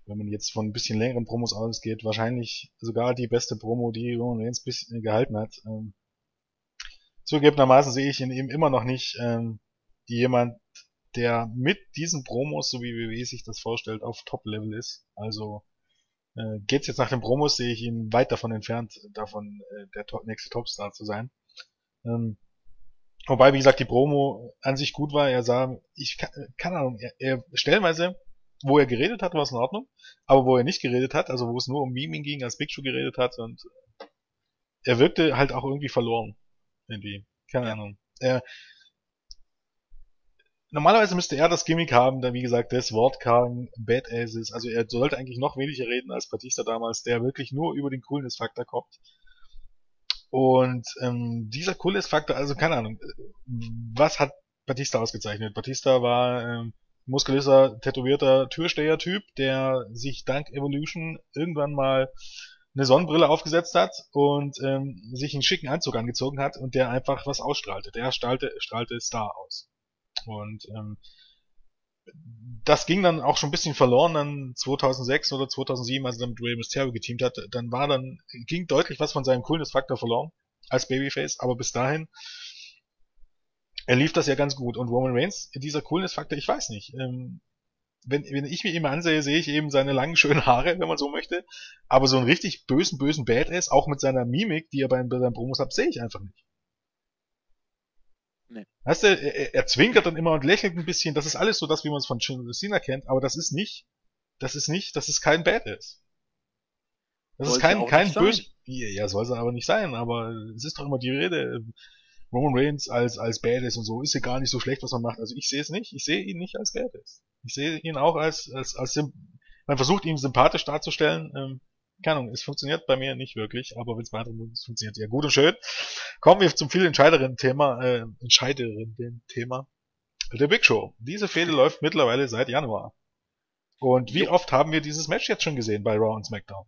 wenn man jetzt von ein bisschen längeren Promos ausgeht, wahrscheinlich sogar die beste Promo, die Roman Reigns gehalten hat. Zugegebenermaßen sehe ich ihn eben immer noch nicht jemand, der mit diesen Promos, so wie WWE sich das vorstellt, auf Top-Level ist. Also geht's jetzt nach den Promos, sehe ich ihn weit davon entfernt, davon der nächste Topstar zu sein. Wobei, wie gesagt, die Promo an sich gut war. Er sah, keine Ahnung, er stellenweise, wo er geredet hat, war es in Ordnung, aber wo er nicht geredet hat, also wo es nur um Miming ging, als Big Show geredet hat, und er wirkte halt auch irgendwie verloren. Irgendwie, keine Ahnung. Normalerweise müsste er das Gimmick haben, dann wie gesagt, des wortkargen Badasses, also er sollte eigentlich noch weniger reden als Batista damals, der wirklich nur über den Coolness-Faktor kommt. Und dieser Coolness-Faktor, also keine Ahnung, was hat Batista ausgezeichnet? Batista war muskulöser, tätowierter Türsteher-Typ, der sich dank Evolution irgendwann mal eine Sonnenbrille aufgesetzt hat und sich einen schicken Anzug angezogen hat und der einfach was ausstrahlte. Der strahlte Star aus. Und das ging dann auch schon ein bisschen verloren, dann 2006 oder 2007, als er mit Rey Mysterio geteamt hat, ging deutlich was von seinem Coolness-Faktor verloren als Babyface, aber bis dahin lief das ja ganz gut. Und Roman Reigns, dieser Coolness-Faktor, ich weiß nicht, wenn ich mir immer ansehe, sehe ich eben seine langen, schönen Haare, wenn man so möchte, aber so einen richtig bösen Badass, auch mit seiner Mimik, die er bei seinen Promos hat, sehe ich einfach nicht. Nee. Weißt du, er zwinkert dann immer und lächelt ein bisschen, das ist alles so das, wie man es von John Cena kennt, aber das ist kein Badass. Das ist kein Böse. Ja, soll es aber nicht sein, aber es ist doch immer die Rede, Roman Reigns als Badass und so, ist ja gar nicht so schlecht, was man macht. Also ich sehe es nicht, ich sehe ihn nicht als Badass. Ich sehe ihn auch man versucht ihn sympathisch darzustellen, keine Ahnung, es funktioniert bei mir nicht wirklich, aber wenn es bei anderen funktioniert, ja gut und schön. Kommen wir zum viel entscheidenden Thema, der Big Show. Diese Fehde läuft mittlerweile seit Januar. Und wie oft haben wir dieses Match jetzt schon gesehen bei Raw und SmackDown?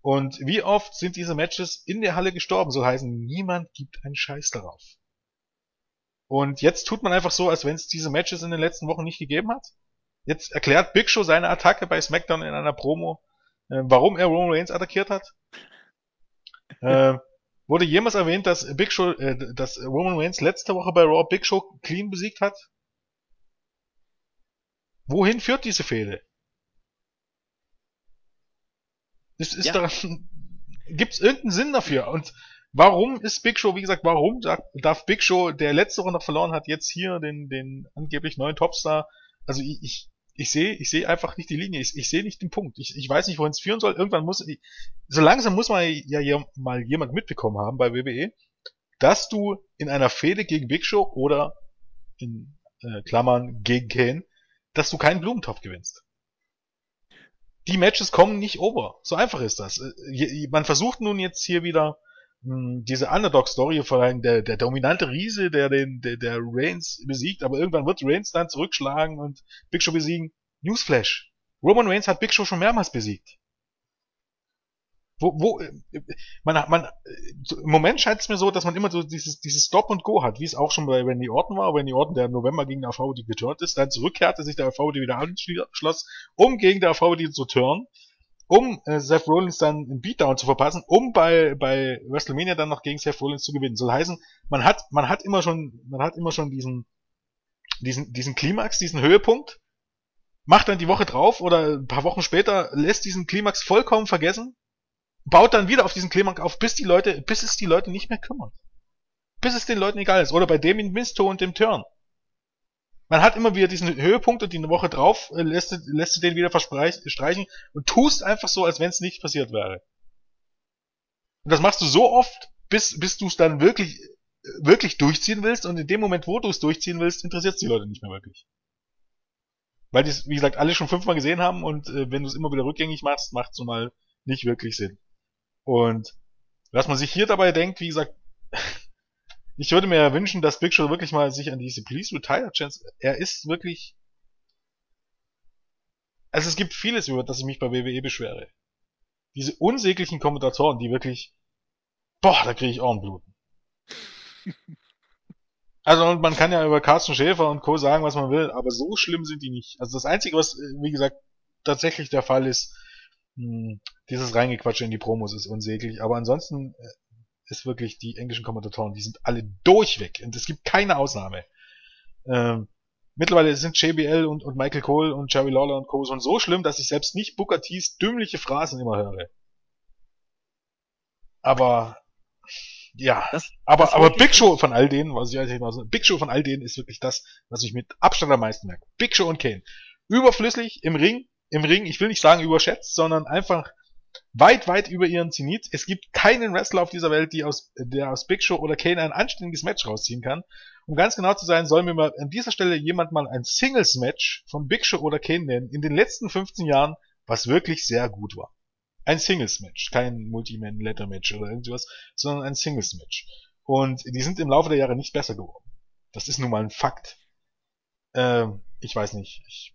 Und wie oft sind diese Matches in der Halle gestorben? Soll heißen, niemand gibt einen Scheiß darauf. Und jetzt tut man einfach so, als wenn es diese Matches in den letzten Wochen nicht gegeben hat. Jetzt erklärt Big Show seine Attacke bei SmackDown in einer Promo, warum er Roman Reigns attackiert hat. Wurde jemals erwähnt, dass Roman Reigns letzte Woche bei Raw Big Show clean besiegt hat? Wohin führt diese Fehde? Gibt's irgendeinen Sinn dafür? Und warum ist Big Show, wie gesagt, warum darf Big Show, der letzte Woche noch verloren hat, jetzt hier den angeblich neuen Topstar? Also ich sehe einfach nicht die Linie, ich sehe nicht den Punkt. Ich weiß nicht, wohin es führen soll. So langsam muss man ja mal jemand mitbekommen haben bei WWE, dass du in einer Fehde gegen Big Show oder in Klammern gegen Kane, dass du keinen Blumentopf gewinnst. Die Matches kommen nicht over. So einfach ist das. Man versucht nun jetzt hier wieder diese Underdog-Story, vor allem der dominante Riese, der Reigns besiegt, aber irgendwann wird Reigns dann zurückschlagen und Big Show besiegen. Newsflash. Roman Reigns hat Big Show schon mehrmals besiegt. Im Moment scheint es mir so, dass man immer so dieses Stop und Go hat, wie es auch schon bei Randy Orton war. Randy Orton, der im November gegen der AVD geturnt ist, dann zurückkehrte, sich der AVD wieder anschloss, um gegen der AVD zu turnen, um Seth Rollins dann einen Beatdown zu verpassen, um bei WrestleMania dann noch gegen Seth Rollins zu gewinnen. Soll heißen, man hat immer schon diesen Klimax, diesen Höhepunkt, macht dann die Woche drauf oder ein paar Wochen später, lässt diesen Klimax vollkommen vergessen, baut dann wieder auf diesen Klimax auf, bis es die Leute nicht mehr kümmert. Bis es den Leuten egal ist. Oder bei Damien Mizdow und dem Turn. Man hat immer wieder diesen Höhepunkt und die eine Woche drauf lässt du den wieder verstreichen und tust einfach so, als wenn es nicht passiert wäre. Und das machst du so oft, bis du es dann wirklich durchziehen willst, und in dem Moment, wo du es durchziehen willst, interessiert es die Leute nicht mehr wirklich. Weil die es, wie gesagt, alle schon 5-mal gesehen haben, und wenn du es immer wieder rückgängig machst, macht es nun mal nicht wirklich Sinn. Und was man sich hier dabei denkt, wie gesagt, ich würde mir ja wünschen, dass Big Show wirklich mal sich an diese Please Retire Chance, er ist wirklich, also es gibt vieles, über das ich mich bei WWE beschwere. Diese unsäglichen Kommentatoren, die wirklich, boah, da kriege ich Ohrenbluten. Also, und man kann ja über Carsten Schäfer und Co. sagen, was man will, aber so schlimm sind die nicht. Also das Einzige, was, wie gesagt, tatsächlich der Fall ist, dieses Reingequatsche in die Promos ist unsäglich, aber ansonsten ist wirklich, die englischen Kommentatoren, die sind alle durchweg und es gibt keine Ausnahme. Mittlerweile sind JBL und Michael Cole und Jerry Lawler und Co. schon so schlimm, dass ich selbst nicht Booker T's dümmliche Phrasen immer höre. Aber ja, aber Big Show von all denen, was ich eigentlich mal so, Big Show von all denen ist wirklich das, was ich mit Abstand am meisten merke. Big Show und Kane. Überflüssig im Ring, ich will nicht sagen überschätzt, sondern einfach weit über ihren Zenit. Es gibt keinen Wrestler auf dieser Welt, der aus Big Show oder Kane ein anständiges Match rausziehen kann. Um ganz genau zu sein, soll mir mal an dieser Stelle jemand mal ein Singles-Match von Big Show oder Kane nennen, in den letzten 15 Jahren, was wirklich sehr gut war. Ein Singles-Match, kein Multi-Man-Letter-Match oder irgendwas, sondern ein Singles-Match. Und die sind im Laufe der Jahre nicht besser geworden. Das ist nun mal ein Fakt. Ich weiß nicht. Ich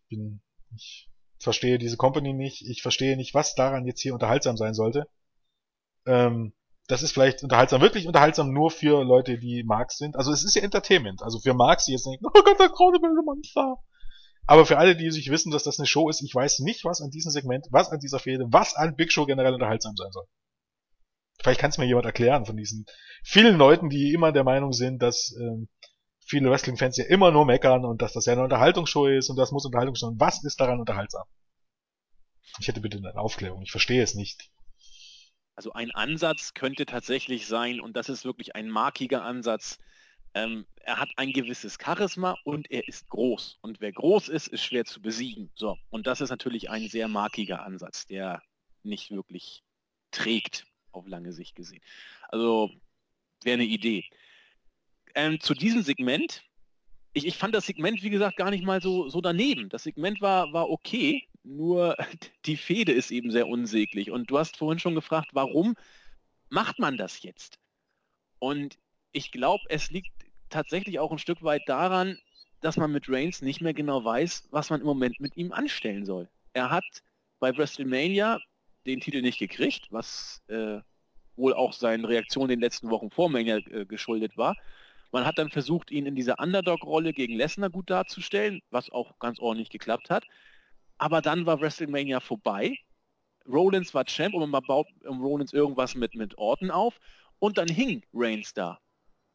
verstehe diese Company nicht. Ich verstehe nicht, was daran jetzt hier unterhaltsam sein sollte. Das ist vielleicht unterhaltsam, wirklich unterhaltsam nur für Leute, die Marx sind. Also es ist ja Entertainment. Also für Marx, die jetzt denken, oh Gott, der graue böse Monster. Aber für alle, die sich wissen, dass das eine Show ist, ich weiß nicht, was an diesem Segment, was an dieser Fehde, was an Big Show generell unterhaltsam sein soll. Vielleicht kann es mir jemand erklären von diesen vielen Leuten, die immer der Meinung sind, dass viele Wrestling-Fans ja immer nur meckern und dass das ja eine Unterhaltungsshow ist und das muss Unterhaltungsshow sein. Was ist daran unterhaltsam? Ich hätte bitte eine Aufklärung, ich verstehe es nicht. Also ein Ansatz könnte tatsächlich sein, und das ist wirklich ein markiger Ansatz, er hat ein gewisses Charisma und er ist groß. Und wer groß ist, ist schwer zu besiegen. So, und das ist natürlich ein sehr markiger Ansatz, der nicht wirklich trägt, auf lange Sicht gesehen. Also wäre eine Idee. Zu diesem Segment, ich fand das Segment, wie gesagt, gar nicht mal so daneben. Das Segment war okay, nur die Fehde ist eben sehr unsäglich. Und du hast vorhin schon gefragt, warum macht man das jetzt? Und ich glaube, es liegt tatsächlich auch ein Stück weit daran, dass man mit Reigns nicht mehr genau weiß, was man im Moment mit ihm anstellen soll. Er hat bei WrestleMania den Titel nicht gekriegt, was wohl auch seinen Reaktionen in den letzten Wochen vor Mania geschuldet war. Man hat dann versucht, ihn in dieser Underdog-Rolle gegen Lesnar gut darzustellen, was auch ganz ordentlich geklappt hat. Aber dann war WrestleMania vorbei, Rollins war Champ und man baut Rollins irgendwas mit Orton auf und dann hing Reigns da.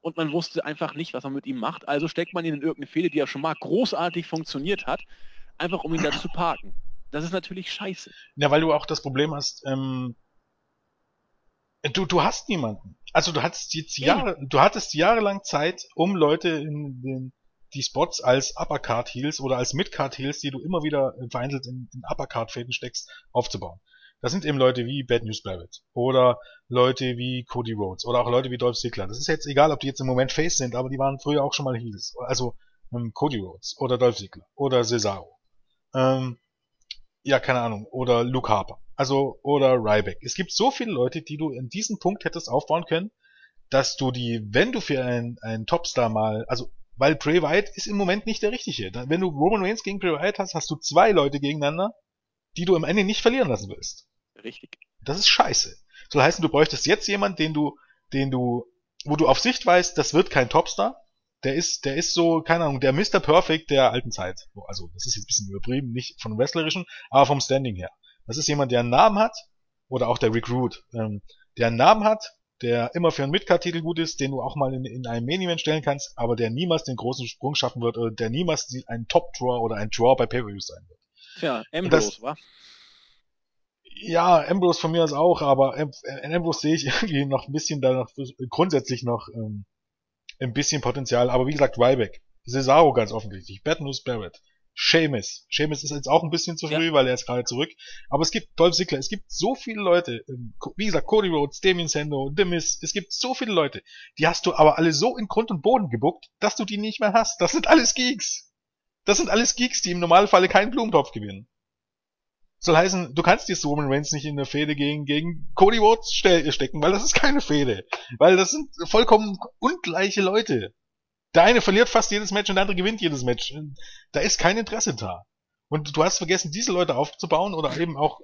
Und man wusste einfach nicht, was man mit ihm macht. Also steckt man ihn in irgendeine Fehde, die ja schon mal großartig funktioniert hat, einfach um ihn da zu parken. Das ist natürlich scheiße. Ja, weil du auch das Problem hast, du hast niemanden. Also du hattest jetzt jahrelang Zeit, um Leute in die Spots als Uppercard Heels oder als Midcard Heels, die du immer wieder vereinzelt in Uppercard Fäden steckst, aufzubauen. Das sind eben Leute wie Bad News Barrett oder Leute wie Cody Rhodes oder auch Leute wie Dolph Ziggler. Das ist jetzt egal, ob die jetzt im Moment Face sind, aber die waren früher auch schon mal Heels. Also Cody Rhodes oder Dolph Ziggler oder Cesaro. Ja, keine Ahnung. Oder Luke Harper. Also, oder Ryback. Es gibt so viele Leute, die du in diesem Punkt hättest aufbauen können, dass du die, wenn du für einen Topstar mal, also weil Bray Wyatt ist im Moment nicht der Richtige. Wenn du Roman Reigns gegen Bray Wyatt hast, hast du zwei Leute gegeneinander, die du am Ende nicht verlieren lassen willst. Richtig. Das ist scheiße. Soll heißen, du bräuchtest jetzt jemanden, wo du auf Sicht weißt, das wird kein Topstar. Der ist so, keine Ahnung, der Mr. Perfect der alten Zeit. Also, das ist jetzt ein bisschen übertrieben, nicht vom Wrestlerischen, aber vom Standing her. Das ist jemand, der einen Namen hat, oder auch der Recruit, der einen Namen hat, der immer für einen Midcard-Titel gut ist, den du auch mal in einem Main-Event stellen kannst, aber der niemals den großen Sprung schaffen wird, oder der niemals ein Top-Draw oder ein Draw bei Pay-Per-Views sein wird. Tja, Ambrose, wa? Ja, Ambrose von mir aus auch, aber Ambrose sehe ich irgendwie noch ein bisschen grundsätzlich noch ein bisschen Potenzial, aber wie gesagt, Ryback. Cesaro ganz offensichtlich, Bad News Barrett, Sheamus ist jetzt auch ein bisschen zu früh, weil er ist gerade zurück, aber es gibt Dolph Ziggler, es gibt so viele Leute, wie gesagt, Cody Rhodes, Damien Sandow, The Miz, es gibt so viele Leute, die hast du aber alle so in Grund und Boden gebuckt, dass du die nicht mehr hast, das sind alles Geeks. Das sind alles Geeks, die im Normalfall keinen Blumentopf gewinnen. Soll heißen, du kannst jetzt Roman Reigns nicht in der Fehde gegen Cody Rhodes stecken, weil das ist keine Fehde. Weil das sind vollkommen ungleiche Leute. Der eine verliert fast jedes Match und der andere gewinnt jedes Match. Da ist kein Interesse da. Und du hast vergessen, diese Leute aufzubauen oder eben auch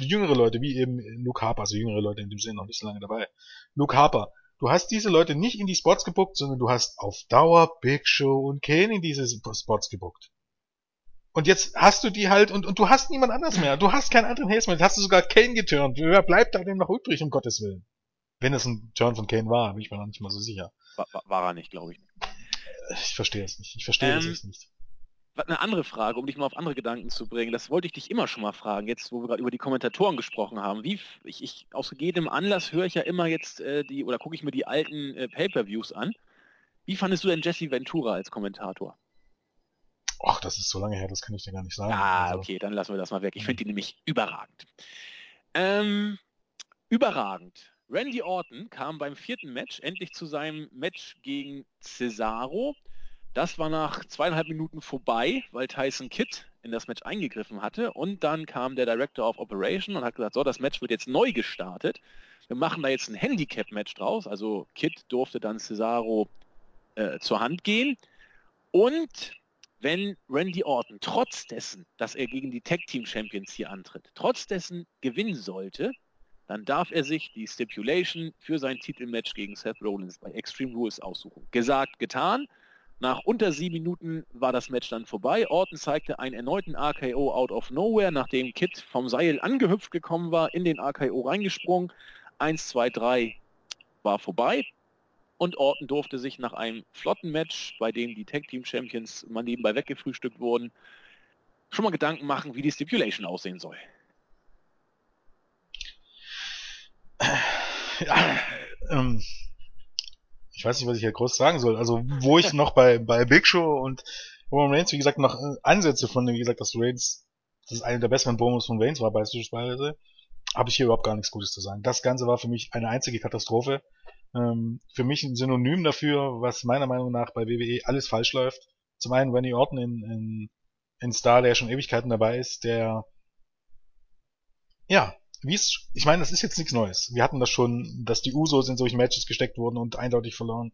jüngere Leute, wie eben Luke Harper, also jüngere Leute in dem Sinne noch nicht so lange dabei. Luke Harper. Du hast diese Leute nicht in die Spots gebuckt, sondern du hast auf Dauer Big Show und Kane in diese Spots gebuckt. Und jetzt hast du die halt, und du hast niemand anders mehr. Du hast keinen anderen Haze mehr. Jetzt hast du sogar Kane geturnt. Wer bleibt da denn noch übrig, um Gottes Willen? Wenn es ein Turn von Kane war, bin ich mir noch nicht mal so sicher. War er nicht, glaube ich. Ich verstehe es nicht. Eine andere Frage, um dich mal auf andere Gedanken zu bringen. Das wollte ich dich immer schon mal fragen, jetzt wo wir gerade über die Kommentatoren gesprochen haben. Ich aus jedem Anlass höre ich ja immer jetzt gucke ich mir die alten Pay-Per-Views an. Wie fandest du denn Jesse Ventura als Kommentator? Ach, das ist so lange her, das kann ich dir gar nicht sagen. Okay, dann lassen wir das mal weg. Ich finde die nämlich überragend. Randy Orton kam beim vierten Match endlich zu seinem Match gegen Cesaro. Das war nach 2,5 Minuten vorbei, weil Tyson Kidd in das Match eingegriffen hatte. Und dann kam der Director of Operation und hat gesagt, so, das Match wird jetzt neu gestartet. Wir machen da jetzt ein Handicap-Match draus. Also Kidd durfte dann Cesaro zur Hand gehen. Und wenn Randy Orton trotz dessen, dass er gegen die Tag-Team-Champions hier antritt, trotz dessen gewinnen sollte, dann darf er sich die Stipulation für sein Titelmatch gegen Seth Rollins bei Extreme Rules aussuchen. Gesagt, getan. Nach unter 7 Minuten war das Match dann vorbei. Orton zeigte einen erneuten RKO out of nowhere, nachdem Kidd vom Seil angehüpft gekommen war, in den RKO reingesprungen. 1, 2, 3 war vorbei. Und Orton durfte sich nach einem flotten Match, bei dem die Tag-Team-Champions mal nebenbei weggefrühstückt wurden, schon mal Gedanken machen, wie die Stipulation aussehen soll. Ich weiß nicht, was ich hier groß sagen soll. Also, wo ich noch bei Big Show und Roman Reigns, wie gesagt, noch Ansätze von dem, wie gesagt, dass Reigns, das ist eine der besseren Promos von Reigns war, beispielsweise, habe ich hier überhaupt gar nichts Gutes zu sagen. Das Ganze war für mich eine einzige Katastrophe. Für mich ein Synonym dafür, was meiner Meinung nach bei WWE alles falsch läuft. Zum einen Randy Orton in Star, der schon Ewigkeiten dabei ist, der, ja, ich meine, das ist jetzt nichts Neues. Wir hatten das schon, dass die Usos in solche Matches gesteckt wurden und eindeutig verloren,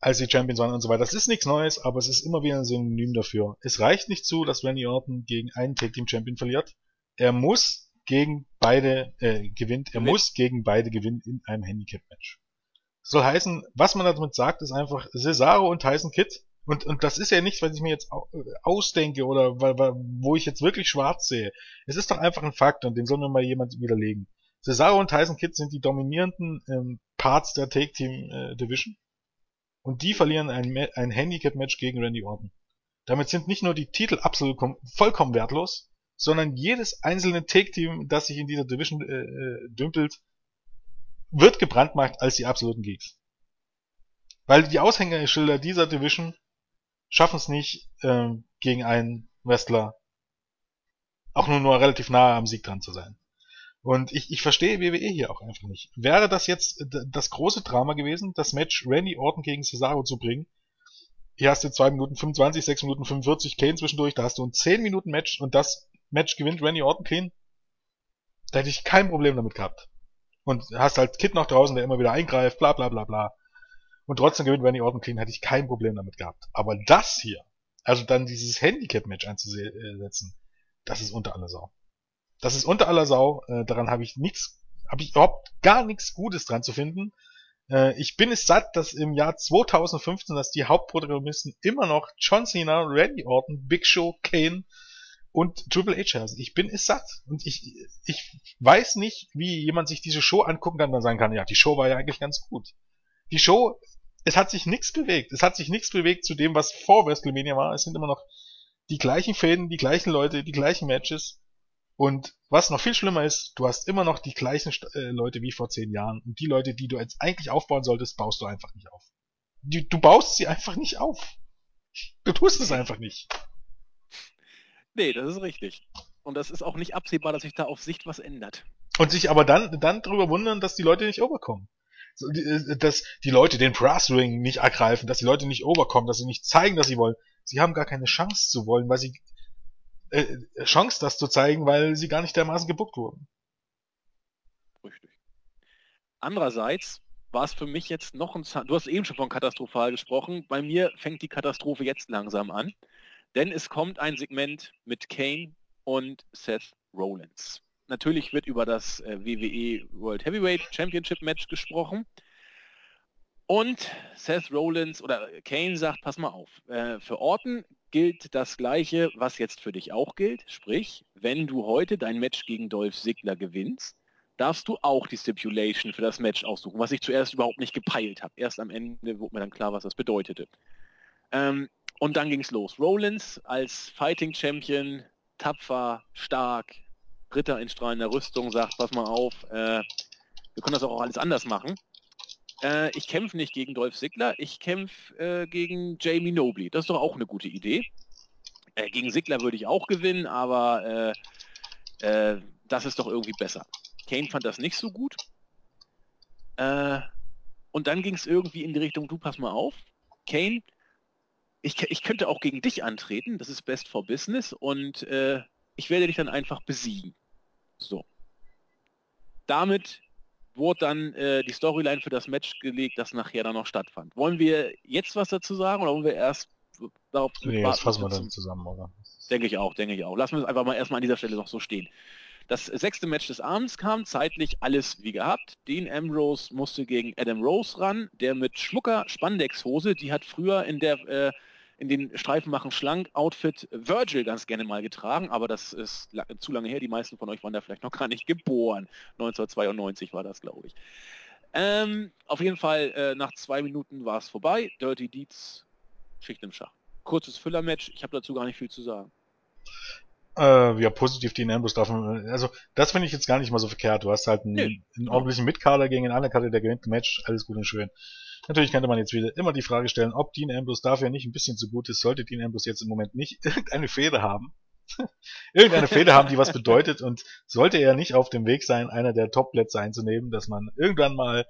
als die Champions waren und so weiter. Das ist nichts Neues, aber es ist immer wieder ein Synonym dafür. Es reicht nicht zu, dass Randy Orton gegen einen Tag-Team-Champion verliert. Er muss gegen beide gewinnt. Er muss gegen beide gewinnen in einem Handicap-Match. Soll heißen, was man damit sagt, ist einfach Cesaro und Tyson Kidd. Und das ist ja nichts, was ich mir jetzt ausdenke oder wo ich jetzt wirklich schwarz sehe. Es ist doch einfach ein Fakt und den soll mir mal jemand widerlegen. Cesaro und Tyson Kidd sind die dominierenden Parts der Tag-Team-Division und die verlieren ein Handicap-Match gegen Randy Orton. Damit sind nicht nur die Titel absolut vollkommen wertlos, sondern jedes einzelne Tag-Team, das sich in dieser Division dümpelt, wird gebrandmarkt als die absoluten Geeks. Weil die Aushängeschilder dieser Division schaffen es nicht, gegen einen Wrestler auch nur relativ nah am Sieg dran zu sein. Und ich verstehe WWE hier auch einfach nicht. Wäre das jetzt das große Drama gewesen, das Match Randy Orton gegen Cesaro zu bringen? Hier hast du 2 Minuten 25, 6 Minuten 45 Kane zwischendurch, da hast du ein 10 Minuten Match und das Match gewinnt Randy Orton clean? Da hätte ich kein Problem damit gehabt. Und hast halt Kid noch draußen, der immer wieder eingreift, bla bla bla bla. Und trotzdem gewinnt Randy Orton clean, hätte ich kein Problem damit gehabt. Aber das hier, also dann dieses Handicap-Match einzusetzen, das ist unter aller Sau. Das ist unter aller Sau, daran habe ich überhaupt gar nichts Gutes dran zu finden. Ich bin es satt, dass im Jahr 2015, dass die Hauptprotagonisten immer noch John Cena, Randy Orton, Big Show, Kane und Triple H heißen. Ich bin es satt. Und ich weiß nicht, wie jemand sich diese Show angucken kann und dann sagen kann, ja, die Show war ja eigentlich ganz gut. Die Show, es hat sich nichts bewegt. Es hat sich nichts bewegt zu dem, was vor WrestleMania war. Es sind immer noch die gleichen Fäden, die gleichen Leute, die gleichen Matches. Und was noch viel schlimmer ist, du hast immer noch die gleichen Leute wie vor 10 Jahren. Und die Leute, die du jetzt eigentlich aufbauen solltest, baust du einfach nicht auf. Du baust sie einfach nicht auf. Du tust es einfach nicht. Nee, das ist richtig. Und das ist auch nicht absehbar, dass sich da auf Sicht was ändert. Und sich aber dann darüber wundern, dass die Leute nicht overkommen. Dass die Leute den Brass-Ring nicht ergreifen, dass die Leute nicht overkommen, dass sie nicht zeigen, dass sie wollen. Sie haben gar keine Chance zu wollen, weil sie Chance, das zu zeigen, weil sie gar nicht dermaßen gebuckt wurden. Richtig. Andererseits war es für mich jetzt noch ein... Du hast eben schon von katastrophal gesprochen. Bei mir fängt die Katastrophe jetzt langsam an. Denn es kommt ein Segment mit Kane und Seth Rollins. Natürlich wird über das WWE World Heavyweight Championship Match gesprochen. Und Seth Rollins oder Kane sagt, pass mal auf, für Orton gilt das Gleiche, was jetzt für dich auch gilt. Sprich, wenn du heute dein Match gegen Dolph Ziggler gewinnst, darfst du auch die Stipulation für das Match aussuchen, was ich zuerst überhaupt nicht gepeilt habe. Erst am Ende wurde mir dann klar, was das bedeutete. Und dann ging es los. Rollins als Fighting Champion, tapfer, stark, Ritter in strahlender Rüstung, sagt, pass mal auf, wir können das auch alles anders machen. Ich kämpfe nicht gegen Dolph Ziggler, ich kämpfe gegen Jamie Nobley. Das ist doch auch eine gute Idee. Gegen Ziggler würde ich auch gewinnen, aber das ist doch irgendwie besser. Kane fand das nicht so gut. Und dann ging es irgendwie in die Richtung, du pass mal auf, Kane, ich könnte auch gegen dich antreten, das ist best for business und ich werde dich dann einfach besiegen. So. Damit wurde dann die Storyline für das Match gelegt, das nachher dann noch stattfand. Wollen wir jetzt was dazu sagen oder wollen wir erst darauf... Nee, das fassen wir dann zusammen, oder? Denke ich auch. Lassen wir es einfach mal erstmal an dieser Stelle noch so stehen. Das 6. Match des Abends kam, zeitlich alles wie gehabt. Dean Ambrose musste gegen Adam Rose ran, der mit schmucker Spandexhose, die hat früher in den Streifenmachen schlank Outfit Virgil ganz gerne mal getragen, aber das ist zu lange her, die meisten von euch waren da vielleicht noch gar nicht geboren. 1992 war das, glaube ich. Auf jeden Fall, nach 2 Minuten war es vorbei. Dirty Deeds, Schicht im Schach. Kurzes Füllermatch, ich habe dazu gar nicht viel zu sagen. Ja, positiv, Dean Ambrose darf man, also das finde ich jetzt gar nicht mal so verkehrt. Du hast halt einen ordentlichen Mitkader gegen einen Underkader, der gewinnt ein Match, alles gut und schön. Natürlich könnte man jetzt wieder immer die Frage stellen, ob Dean Ambrose dafür nicht ein bisschen zu gut ist. Sollte Dean Ambrose jetzt im Moment nicht irgendeine Fehde haben, die was bedeutet, und sollte er nicht auf dem Weg sein, einer der Top-Plätze einzunehmen, dass man irgendwann mal,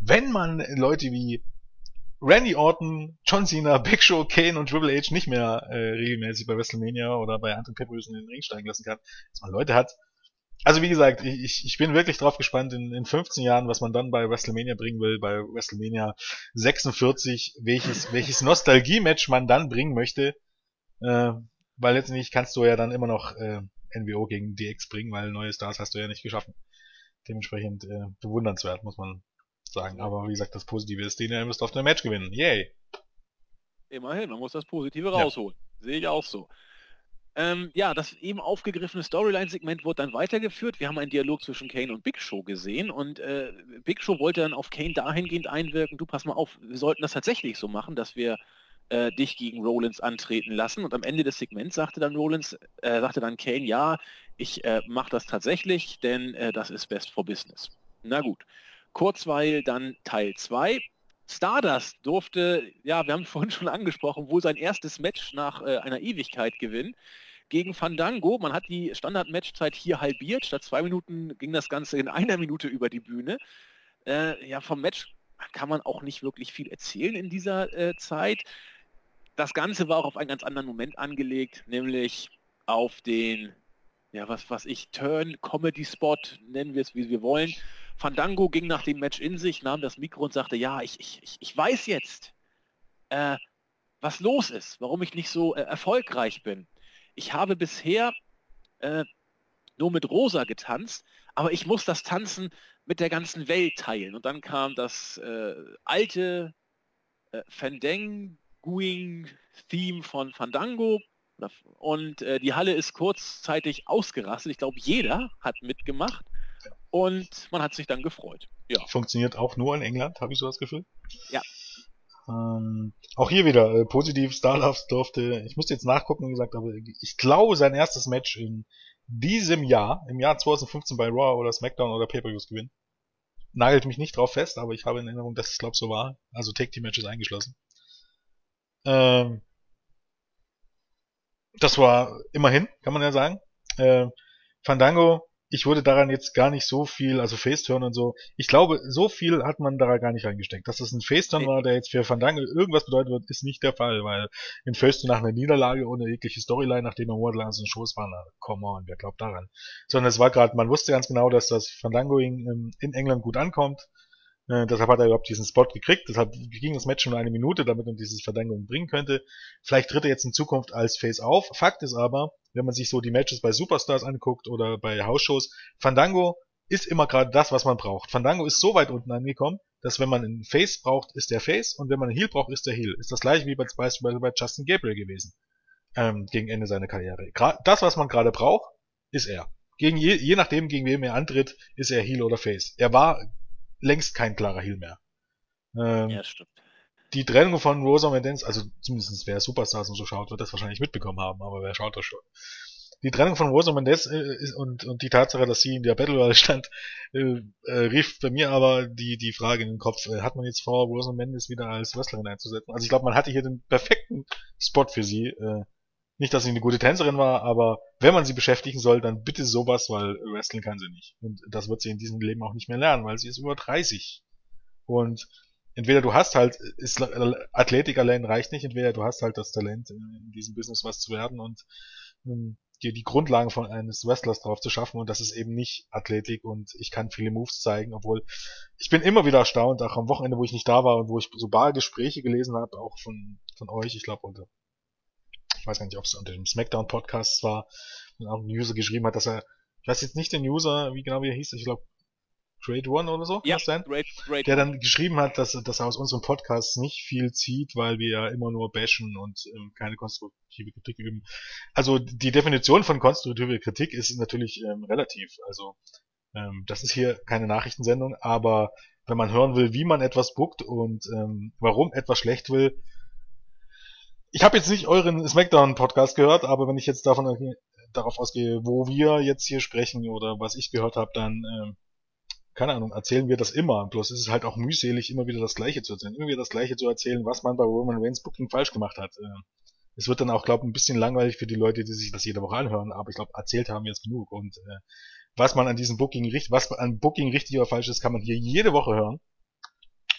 wenn man Leute wie Randy Orton, John Cena, Big Show, Kane und Triple H nicht mehr regelmäßig bei WrestleMania oder bei anderen Pay-Per-Views in den Ring steigen lassen kann, dass man Leute hat. Also wie gesagt, ich bin wirklich drauf gespannt in 15 Jahren, was man dann bei WrestleMania bringen will, bei WrestleMania 46, welches Nostalgie-Match man dann bringen möchte, weil letztendlich kannst du ja dann immer noch NWO gegen DX bringen, weil neue Stars hast du ja nicht geschaffen. Dementsprechend bewundernswert, muss man sagen. Aber wie gesagt, das Positive ist, den ihr müsst auf einem Match gewinnen. Yay! Immerhin, man muss das Positive rausholen. Ja. Sehe ich auch so. Ja, das eben aufgegriffene Storyline-Segment wurde dann weitergeführt. Wir haben einen Dialog zwischen Kane und Big Show gesehen und Big Show wollte dann auf Kane dahingehend einwirken, du pass mal auf, wir sollten das tatsächlich so machen, dass wir dich gegen Rollins antreten lassen, und am Ende des Segments sagte dann Kane, ja, ich mache das tatsächlich, denn das ist best for business. Na gut, kurzweil dann Teil 2. Stardust durfte, ja, wir haben es vorhin schon angesprochen, wohl sein erstes Match nach einer Ewigkeit gewinnen gegen Fandango. Man hat die Standard-Matchzeit hier halbiert. Statt 2 Minuten ging das Ganze in 1 Minute über die Bühne. Ja, vom Match kann man auch nicht wirklich viel erzählen in dieser Zeit. Das Ganze war auch auf einen ganz anderen Moment angelegt, nämlich auf den, ja, Turn-Comedy-Spot, nennen wir es, wie wir wollen. Fandango ging nach dem Match in sich, nahm das Mikro und sagte, ja, ich weiß jetzt, was los ist, warum ich nicht so erfolgreich bin. Ich habe bisher nur mit Rosa getanzt, aber ich muss das Tanzen mit der ganzen Welt teilen. Und dann kam das alte Fandangoing-Theme von Fandango. Und die Halle ist kurzzeitig ausgerastet. Ich glaube, jeder hat mitgemacht. Und man hat sich dann gefreut. Ja. Funktioniert auch nur in England, habe ich so das Gefühl. Ja. Auch hier wieder positiv, Stardust durfte, ich musste jetzt nachgucken, wie gesagt, aber ich glaube, sein erstes Match in diesem Jahr, im Jahr 2015 bei Raw oder SmackDown oder Pay-Per-Views gewinnen. Nagelt mich nicht drauf fest, aber ich habe in Erinnerung, dass es, glaube ich, so war. Also Take-Team-Matches eingeschlossen. das war immerhin, kann man ja sagen. Fandango, ich würde daran jetzt gar nicht so viel, also Faceturn und so, ich glaube, so viel hat man daran gar nicht reingesteckt. Dass das ein Faceturn war, der jetzt für Fandango irgendwas bedeuten wird, ist nicht der Fall, weil ein Faceturn nach einer Niederlage ohne jegliche Storyline, nachdem er monatelang aus den Shows waren, come on, wer glaubt daran? Sondern es war gerade, man wusste ganz genau, dass das Fandangoing in England gut ankommt. Deshalb hat er überhaupt diesen Spot gekriegt, deshalb ging das Match schon eine Minute, damit man dieses Verlängerung bringen könnte. Vielleicht tritt er jetzt in Zukunft als Face auf. Fakt ist aber, wenn man sich so die Matches bei Superstars anguckt oder bei Hausshows, Fandango ist immer gerade das, was man braucht. Fandango ist so weit unten angekommen, dass wenn man einen Face braucht, ist der Face, und wenn man einen Heel braucht, ist der Heel. Ist das gleiche wie bei Justin Gabriel gewesen, gegen Ende seiner Karriere. Das, was man gerade braucht, ist er. Je nachdem, gegen wem er antritt, ist er Heel oder Face. Er war längst kein klarer Heel mehr. Ja, stimmt. Die Trennung von Rosa Mendes, also zumindest wer Superstars und so schaut, wird das wahrscheinlich mitbekommen haben, aber wer schaut das schon? Die Trennung von Rosa Mendes und die Tatsache, dass sie in der Battle Royale stand, rief bei mir aber die Frage in den Kopf, hat man jetzt vor, Rosa Mendes wieder als Wrestlerin einzusetzen? Also ich glaube, man hatte hier den perfekten Spot für sie. Nicht, dass sie eine gute Tänzerin war, aber wenn man sie beschäftigen soll, dann bitte sowas, weil Wrestling kann sie nicht. Und das wird sie in diesem Leben auch nicht mehr lernen, weil sie ist über 30. Und entweder du hast halt, Athletik allein reicht nicht, entweder du hast halt das Talent, in diesem Business was zu werden und dir die Grundlagen von eines Wrestlers drauf zu schaffen, und das ist eben nicht Athletik, und ich kann viele Moves zeigen, obwohl ich bin immer wieder erstaunt, auch am Wochenende, wo ich nicht da war und wo ich so bar Gespräche gelesen habe, auch von euch, ich glaube unter, ich weiß gar nicht, ob es unter dem Smackdown-Podcast war, und auch ein User geschrieben hat, dass er, ich weiß jetzt nicht den User, wie genau wie er hieß, ich glaube Grade One oder so, ja, kann das sein? Grade der dann geschrieben hat, dass er aus unserem Podcast nicht viel zieht, weil wir ja immer nur bashen und keine konstruktive Kritik üben. Also die Definition von konstruktive Kritik ist natürlich relativ, also das ist hier keine Nachrichtensendung, aber wenn man hören will, wie man etwas bookt und warum etwas schlecht will. Ich habe jetzt nicht euren Smackdown-Podcast gehört, aber wenn ich jetzt darauf ausgehe, wo wir jetzt hier sprechen oder was ich gehört habe, dann, keine Ahnung, erzählen wir das immer. Bloß ist es halt auch mühselig, immer wieder das Gleiche zu erzählen. Immer wieder das Gleiche zu erzählen, was man bei Roman Reigns Booking falsch gemacht hat. Es wird dann auch, glaube ich, ein bisschen langweilig für die Leute, die sich das jede Woche anhören, aber ich glaube, erzählt haben wir jetzt genug. Und was man an diesem Booking richtig, was an Booking richtig oder falsch ist, kann man hier jede Woche hören.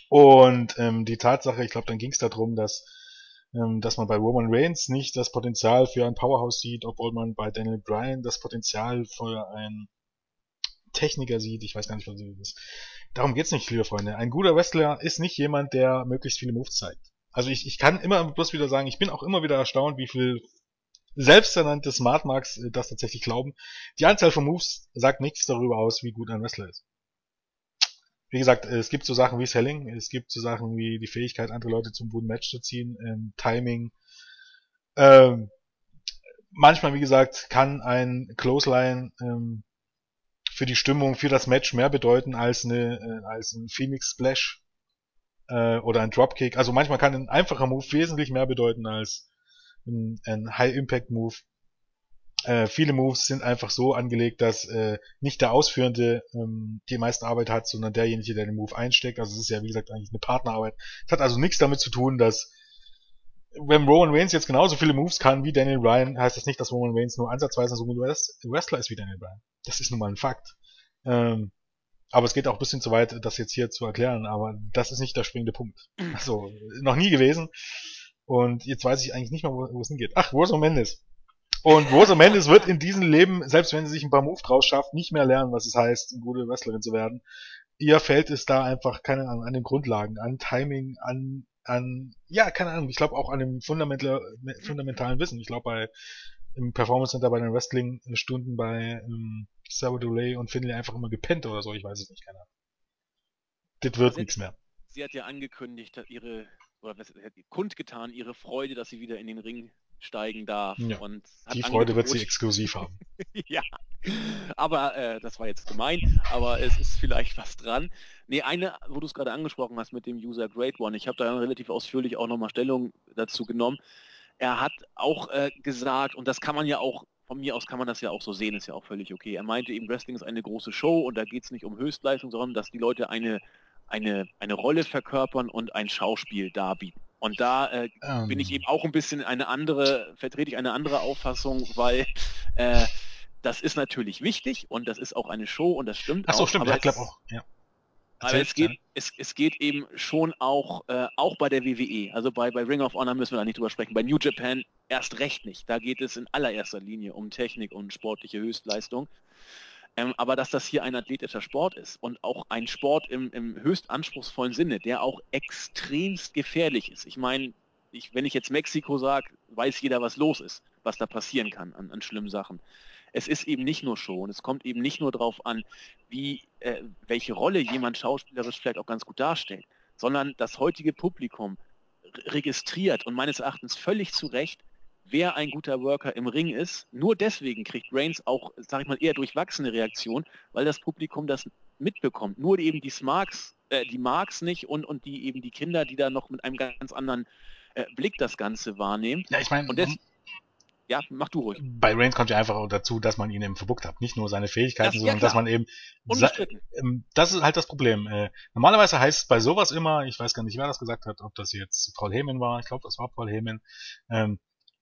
Und die Tatsache, ich glaube, dann ging es darum, dass man bei Roman Reigns nicht das Potenzial für ein Powerhouse sieht, obwohl man bei Daniel Bryan das Potenzial für einen Techniker sieht. Ich weiß gar nicht, was das ist. Darum geht's nicht, liebe Freunde. Ein guter Wrestler ist nicht jemand, der möglichst viele Moves zeigt. Also ich kann immer bloß wieder sagen, ich bin auch immer wieder erstaunt, wie viel selbsternannte Smartmarks das tatsächlich glauben. Die Anzahl von Moves sagt nichts darüber aus, wie gut ein Wrestler ist. Wie gesagt, es gibt so Sachen wie Selling, es gibt so Sachen wie die Fähigkeit, andere Leute zum guten Match zu ziehen, Timing. Manchmal, wie gesagt, kann ein Clothesline für die Stimmung, für das Match mehr bedeuten als ein Phoenix Splash oder ein Dropkick. Also manchmal kann ein einfacher Move wesentlich mehr bedeuten als ein High Impact Move. Viele Moves sind einfach so angelegt, dass nicht der Ausführende die meiste Arbeit hat, sondern derjenige, der den Move einsteckt. Also es ist ja, wie gesagt, eigentlich eine Partnerarbeit. Es hat also nichts damit zu tun, dass wenn Roman Reigns jetzt genauso viele Moves kann wie Daniel Bryan, heißt das nicht, dass Roman Reigns nur ansatzweise so ein Wrestler ist wie Daniel Bryan. Das ist nun mal ein Fakt. Aber es geht auch ein bisschen zu weit, das jetzt hier zu erklären, aber das ist nicht der springende Punkt. Also, noch nie gewesen. Und jetzt weiß ich eigentlich nicht mehr, wo es hingeht. Ach, Rosa Mendes. Und Rosa Mendes wird in diesem Leben, selbst wenn sie sich ein paar Moves draus schafft, nicht mehr lernen, was es heißt, eine gute Wrestlerin zu werden. Ihr fällt es da einfach, keine Ahnung, an den Grundlagen, an Timing, ja, keine Ahnung, ich glaube auch an dem fundamentalen Wissen. Ich glaube im Performance Center bei den Wrestling-Stunden bei Sarah Dooley und Finlay einfach immer gepennt oder so, ich weiß es nicht, keine Ahnung. Das wird nichts mehr. Sie hat ja angekündigt, dass kundgetan, ihre Freude, dass sie wieder in den Ring steigen darf. Ja, und die Freude wird sie exklusiv haben. Ja, aber das war jetzt gemein, aber es ist vielleicht was dran. Nee, eine, wo du es gerade angesprochen hast mit dem User Grade One, ich habe da relativ ausführlich auch nochmal Stellung dazu genommen. Er hat auch gesagt, und das kann man ja auch, von mir aus kann man das ja auch so sehen, ist ja auch völlig okay. Er meinte eben, Wrestling ist eine große Show und da geht es nicht um Höchstleistung, sondern dass die Leute eine Rolle verkörpern und ein Schauspiel darbieten. Und da bin ich eben auch ein bisschen vertrete ich eine andere Auffassung, weil das ist natürlich wichtig und das ist auch eine Show und das stimmt. Achso, stimmt, ich glaube auch, ja. Aber es geht eben schon auch bei der WWE, also bei Ring of Honor müssen wir da nicht drüber sprechen, bei New Japan erst recht nicht. Da geht es in allererster Linie um Technik und sportliche Höchstleistung. Aber dass das hier ein athletischer Sport ist und auch ein Sport im höchst anspruchsvollen Sinne, der auch extremst gefährlich ist. Ich meine, wenn ich jetzt Mexiko sage, weiß jeder, was los ist, was da passieren kann an schlimmen Sachen. Es ist eben nicht nur Show und es kommt eben nicht nur darauf an, welche Rolle jemand schauspielerisch vielleicht auch ganz gut darstellt, sondern das heutige Publikum registriert und meines Erachtens völlig zu Recht, wer ein guter Worker im Ring ist. Nur deswegen kriegt Reigns auch, sag ich mal, eher durchwachsene Reaktion, weil das Publikum das mitbekommt. Nur eben die Marks nicht und die eben die Kinder, die da noch mit einem ganz anderen Blick das Ganze wahrnehmen. Ja, ich meine, ja, mach du ruhig. Bei Reigns kommt ja einfach dazu, dass man ihn eben verbuckt hat. Nicht nur seine Fähigkeiten, sondern dass man eben... Das ist halt das Problem. Normalerweise heißt es bei sowas immer, ich weiß gar nicht, wer das gesagt hat, ob das jetzt Paul Heyman war, ich glaube, das war Paul Heyman,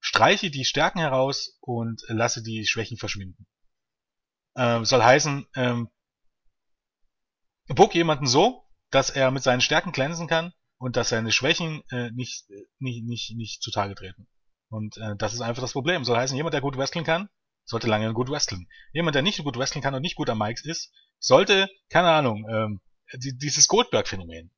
streiche die Stärken heraus und lasse die Schwächen verschwinden. Soll heißen, book jemanden so, dass er mit seinen Stärken glänzen kann und dass seine Schwächen nicht zutage treten. Und das ist einfach das Problem. Soll heißen, jemand, der gut wrestlen kann, sollte lange gut wrestlen. Jemand, der nicht gut wrestlen kann und nicht gut am Mics ist, sollte, keine Ahnung, dieses Goldberg-Phänomen.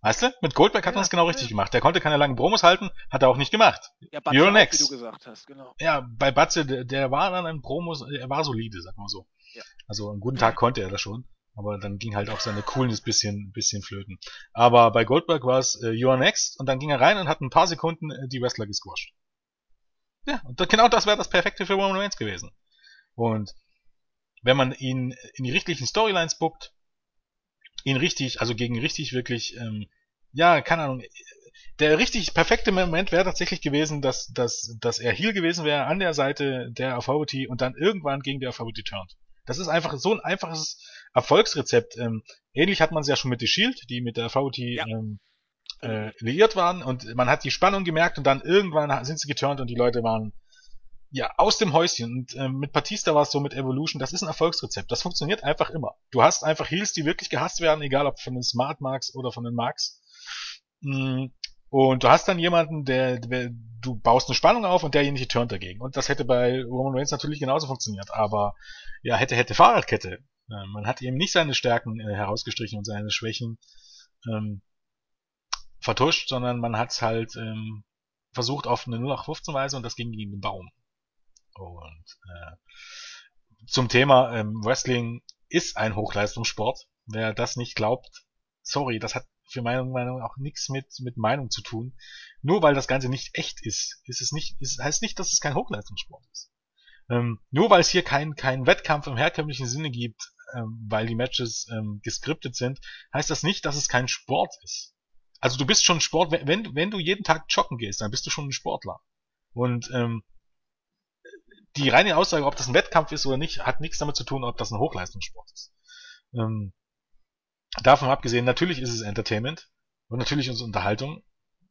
Weißt du? Mit Goldberg hat man es genau richtig gemacht. Der konnte keine langen Promos halten, hat er auch nicht gemacht. Ja, Batze, you're next. Wie du gesagt hast, genau. Ja, bei Batze, der war dann ein Promos, er war solide, sag mal so. Ja. Also einen guten Tag konnte er das schon, aber dann ging halt auch seine Coolness bisschen flöten. Aber bei Goldberg war es you're next und dann ging er rein und hat ein paar Sekunden die Wrestler gesquasht. Ja, und genau das wäre das Perfekte für Roman Reigns gewesen. Und wenn man ihn in die richtigen Storylines bookt, der richtig perfekte Moment wäre tatsächlich gewesen, dass er Heel gewesen wäre an der Seite der Authority und dann irgendwann gegen die Authority turnt. Das ist einfach so ein einfaches Erfolgsrezept. Ähnlich hat man es ja schon mit The Shield, die mit der Authority liiert waren und man hat die Spannung gemerkt und dann irgendwann sind sie geturnt und die Leute waren ja aus dem Häuschen und mit Batista war es so, mit Evolution, das ist ein Erfolgsrezept, das funktioniert einfach immer. Du hast einfach Heels, die wirklich gehasst werden, egal ob von den Smart Marks oder von den Marks, und du hast dann jemanden, du baust eine Spannung auf und derjenige turnt dagegen und das hätte bei Roman Reigns natürlich genauso funktioniert, aber ja, hätte Fahrradkette. Man hat eben nicht seine Stärken herausgestrichen und seine Schwächen vertuscht, sondern man hat es halt versucht auf eine 0815-Weise und das ging gegen den Baum. Und zum Thema Wrestling ist ein Hochleistungssport. Wer das nicht glaubt, sorry, das hat für meine Meinung auch nichts mit Meinung zu tun. Nur weil das Ganze nicht echt ist, heißt nicht, dass es kein Hochleistungssport ist. Nur weil es hier keinen Wettkampf im herkömmlichen Sinne gibt, weil die Matches gescriptet sind, heißt das nicht, dass es kein Sport ist. Also du bist schon Sport, wenn du jeden Tag joggen gehst, dann bist du schon ein Sportler. Und die reine Aussage, ob das ein Wettkampf ist oder nicht, hat nichts damit zu tun, ob das ein Hochleistungssport ist. Davon abgesehen, natürlich ist es Entertainment und natürlich ist es Unterhaltung.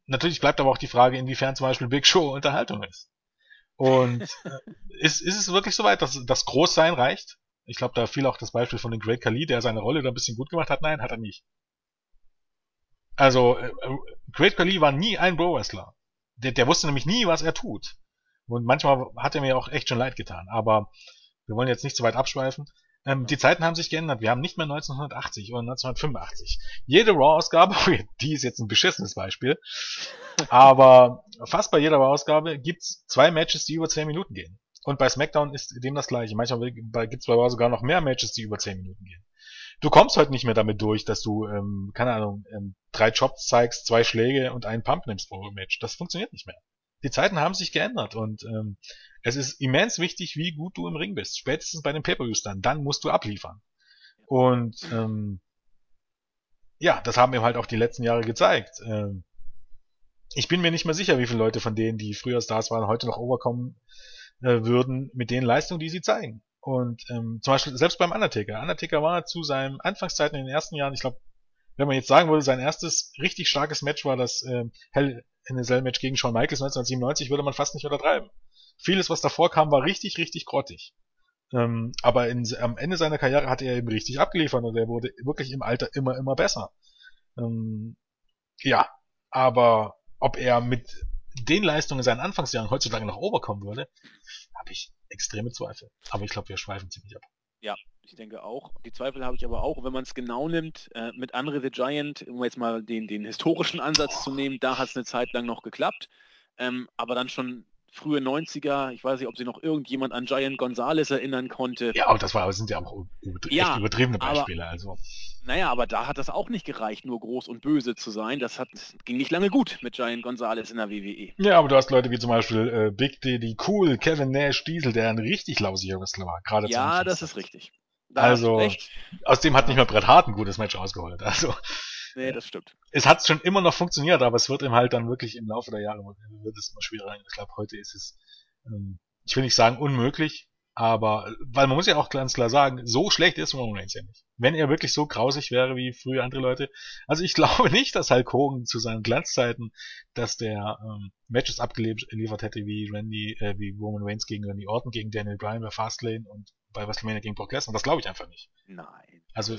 Natürlich bleibt aber auch die Frage, inwiefern zum Beispiel Big Show Unterhaltung ist. Und ist es wirklich so weit, dass das Großsein reicht? Ich glaube, da fiel auch das Beispiel von dem Great Khali, der seine Rolle da ein bisschen gut gemacht hat. Nein, hat er nicht. Also, Great Khali war nie ein Pro-Wrestler. Der wusste nämlich nie, was er tut. Und manchmal hat er mir auch echt schon leid getan. Aber wir wollen jetzt nicht so weit abschweifen. Die Zeiten haben sich geändert. Wir haben nicht mehr 1980 oder 1985. Jede Raw-Ausgabe, die ist jetzt ein beschissenes Beispiel, aber fast bei jeder Raw-Ausgabe gibt's 2 Matches, die über 10 Minuten gehen. Und bei SmackDown ist dem das gleiche. Manchmal gibt's bei Raw sogar noch mehr Matches, die über 10 Minuten gehen. Du kommst heute nicht mehr damit durch, dass du, keine Ahnung, 3 Chops zeigst, 2 Schläge und einen Pump nimmst pro Match. Das funktioniert nicht mehr. Die Zeiten haben sich geändert und es ist immens wichtig, wie gut du im Ring bist. Spätestens bei den Pay-Per-Views dann musst du abliefern. Und ja, das haben eben halt auch die letzten Jahre gezeigt. Ich bin mir nicht mehr sicher, wie viele Leute von denen, die früher Stars waren, heute noch overkommen würden mit den Leistungen, die sie zeigen. Und zum Beispiel selbst beim Undertaker. Undertaker war zu seinen Anfangszeiten in den ersten Jahren, ich glaube, wenn man jetzt sagen würde, sein erstes richtig starkes Match war das NSL-Match gegen Shawn Michaels 1997 würde man fast nicht untertreiben. Vieles, was davor kam, war richtig, richtig grottig. Aber am Ende seiner Karriere hat er eben richtig abgeliefert und er wurde wirklich im Alter immer, immer besser. Ja, aber ob er mit den Leistungen in seinen Anfangsjahren heutzutage nach oben kommen würde, habe ich extreme Zweifel. Aber ich glaube, wir schweifen ziemlich ab. Ja, ich denke auch. Die Zweifel habe ich aber auch, wenn man es genau nimmt, mit Andre the Giant, um jetzt mal den historischen Ansatz zu nehmen, da hat es eine Zeit lang noch geklappt. Aber dann schon frühe 90er, ich weiß nicht, ob sich noch irgendjemand an Giant Gonzalez erinnern konnte. Ja, aber das sind ja auch echt übertriebene Beispiele. Naja, aber da hat das auch nicht gereicht, nur groß und böse zu sein. Das ging nicht lange gut mit Giant Gonzalez in der WWE. Ja, aber du hast Leute wie zum Beispiel Big Daddy Cool, Kevin Nash, Diesel, der ein richtig lausiger Wrestler war. Gerade ja, das ist richtig. Da also, aus dem hat nicht mal Bret Hart ein gutes Match ausgeholt. Also, nee, das stimmt. Es hat schon immer noch funktioniert, aber es wird ihm halt dann wirklich im Laufe der Jahre wird es immer schwieriger. Ich glaube, heute ist es, ich will nicht sagen unmöglich, aber, weil man muss ja auch ganz klar sagen, so schlecht ist Roman Reigns ja nicht. Wenn er wirklich so grausig wäre wie früher andere Leute. Also ich glaube nicht, dass Hulk Hogan zu seinen Glanzzeiten, dass der Matches abgeliefert hätte wie wie Roman Reigns gegen Randy Orton, gegen Daniel Bryan bei Fastlane und bei WrestleMania gegen Brock Lesnar. Das glaube ich einfach nicht. Nein. Also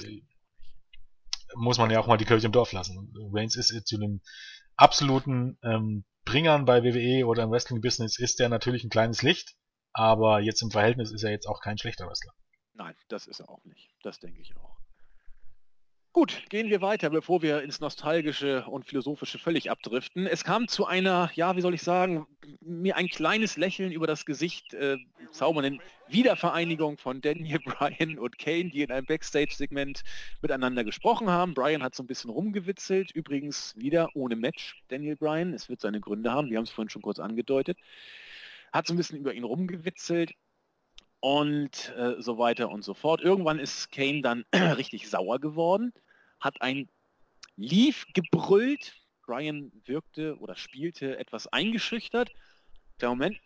muss man ja auch mal die Kirche im Dorf lassen. Reigns ist zu den absoluten Bringern bei WWE oder im Wrestling-Business ist der natürlich ein kleines Licht, aber jetzt im Verhältnis ist er jetzt auch kein schlechter Wrestler. Nein, das ist er auch nicht. Das denke ich auch. Gut, gehen wir weiter, bevor wir ins Nostalgische und Philosophische völlig abdriften. Es kam zu einer, ja, wie soll ich sagen, mir ein kleines Lächeln über das Gesicht zaubernden Wiedervereinigung von Daniel Bryan und Kane, die in einem Backstage-Segment miteinander gesprochen haben. Bryan hat so ein bisschen rumgewitzelt, übrigens wieder ohne Match, Daniel Bryan. Es wird seine Gründe haben, wir haben es vorhin schon kurz angedeutet. Hat so ein bisschen über ihn rumgewitzelt. Und so weiter und so fort. Irgendwann ist Kane dann richtig sauer geworden, hat ein Leave gebrüllt. Bryan wirkte oder spielte etwas eingeschüchtert. Der Moment,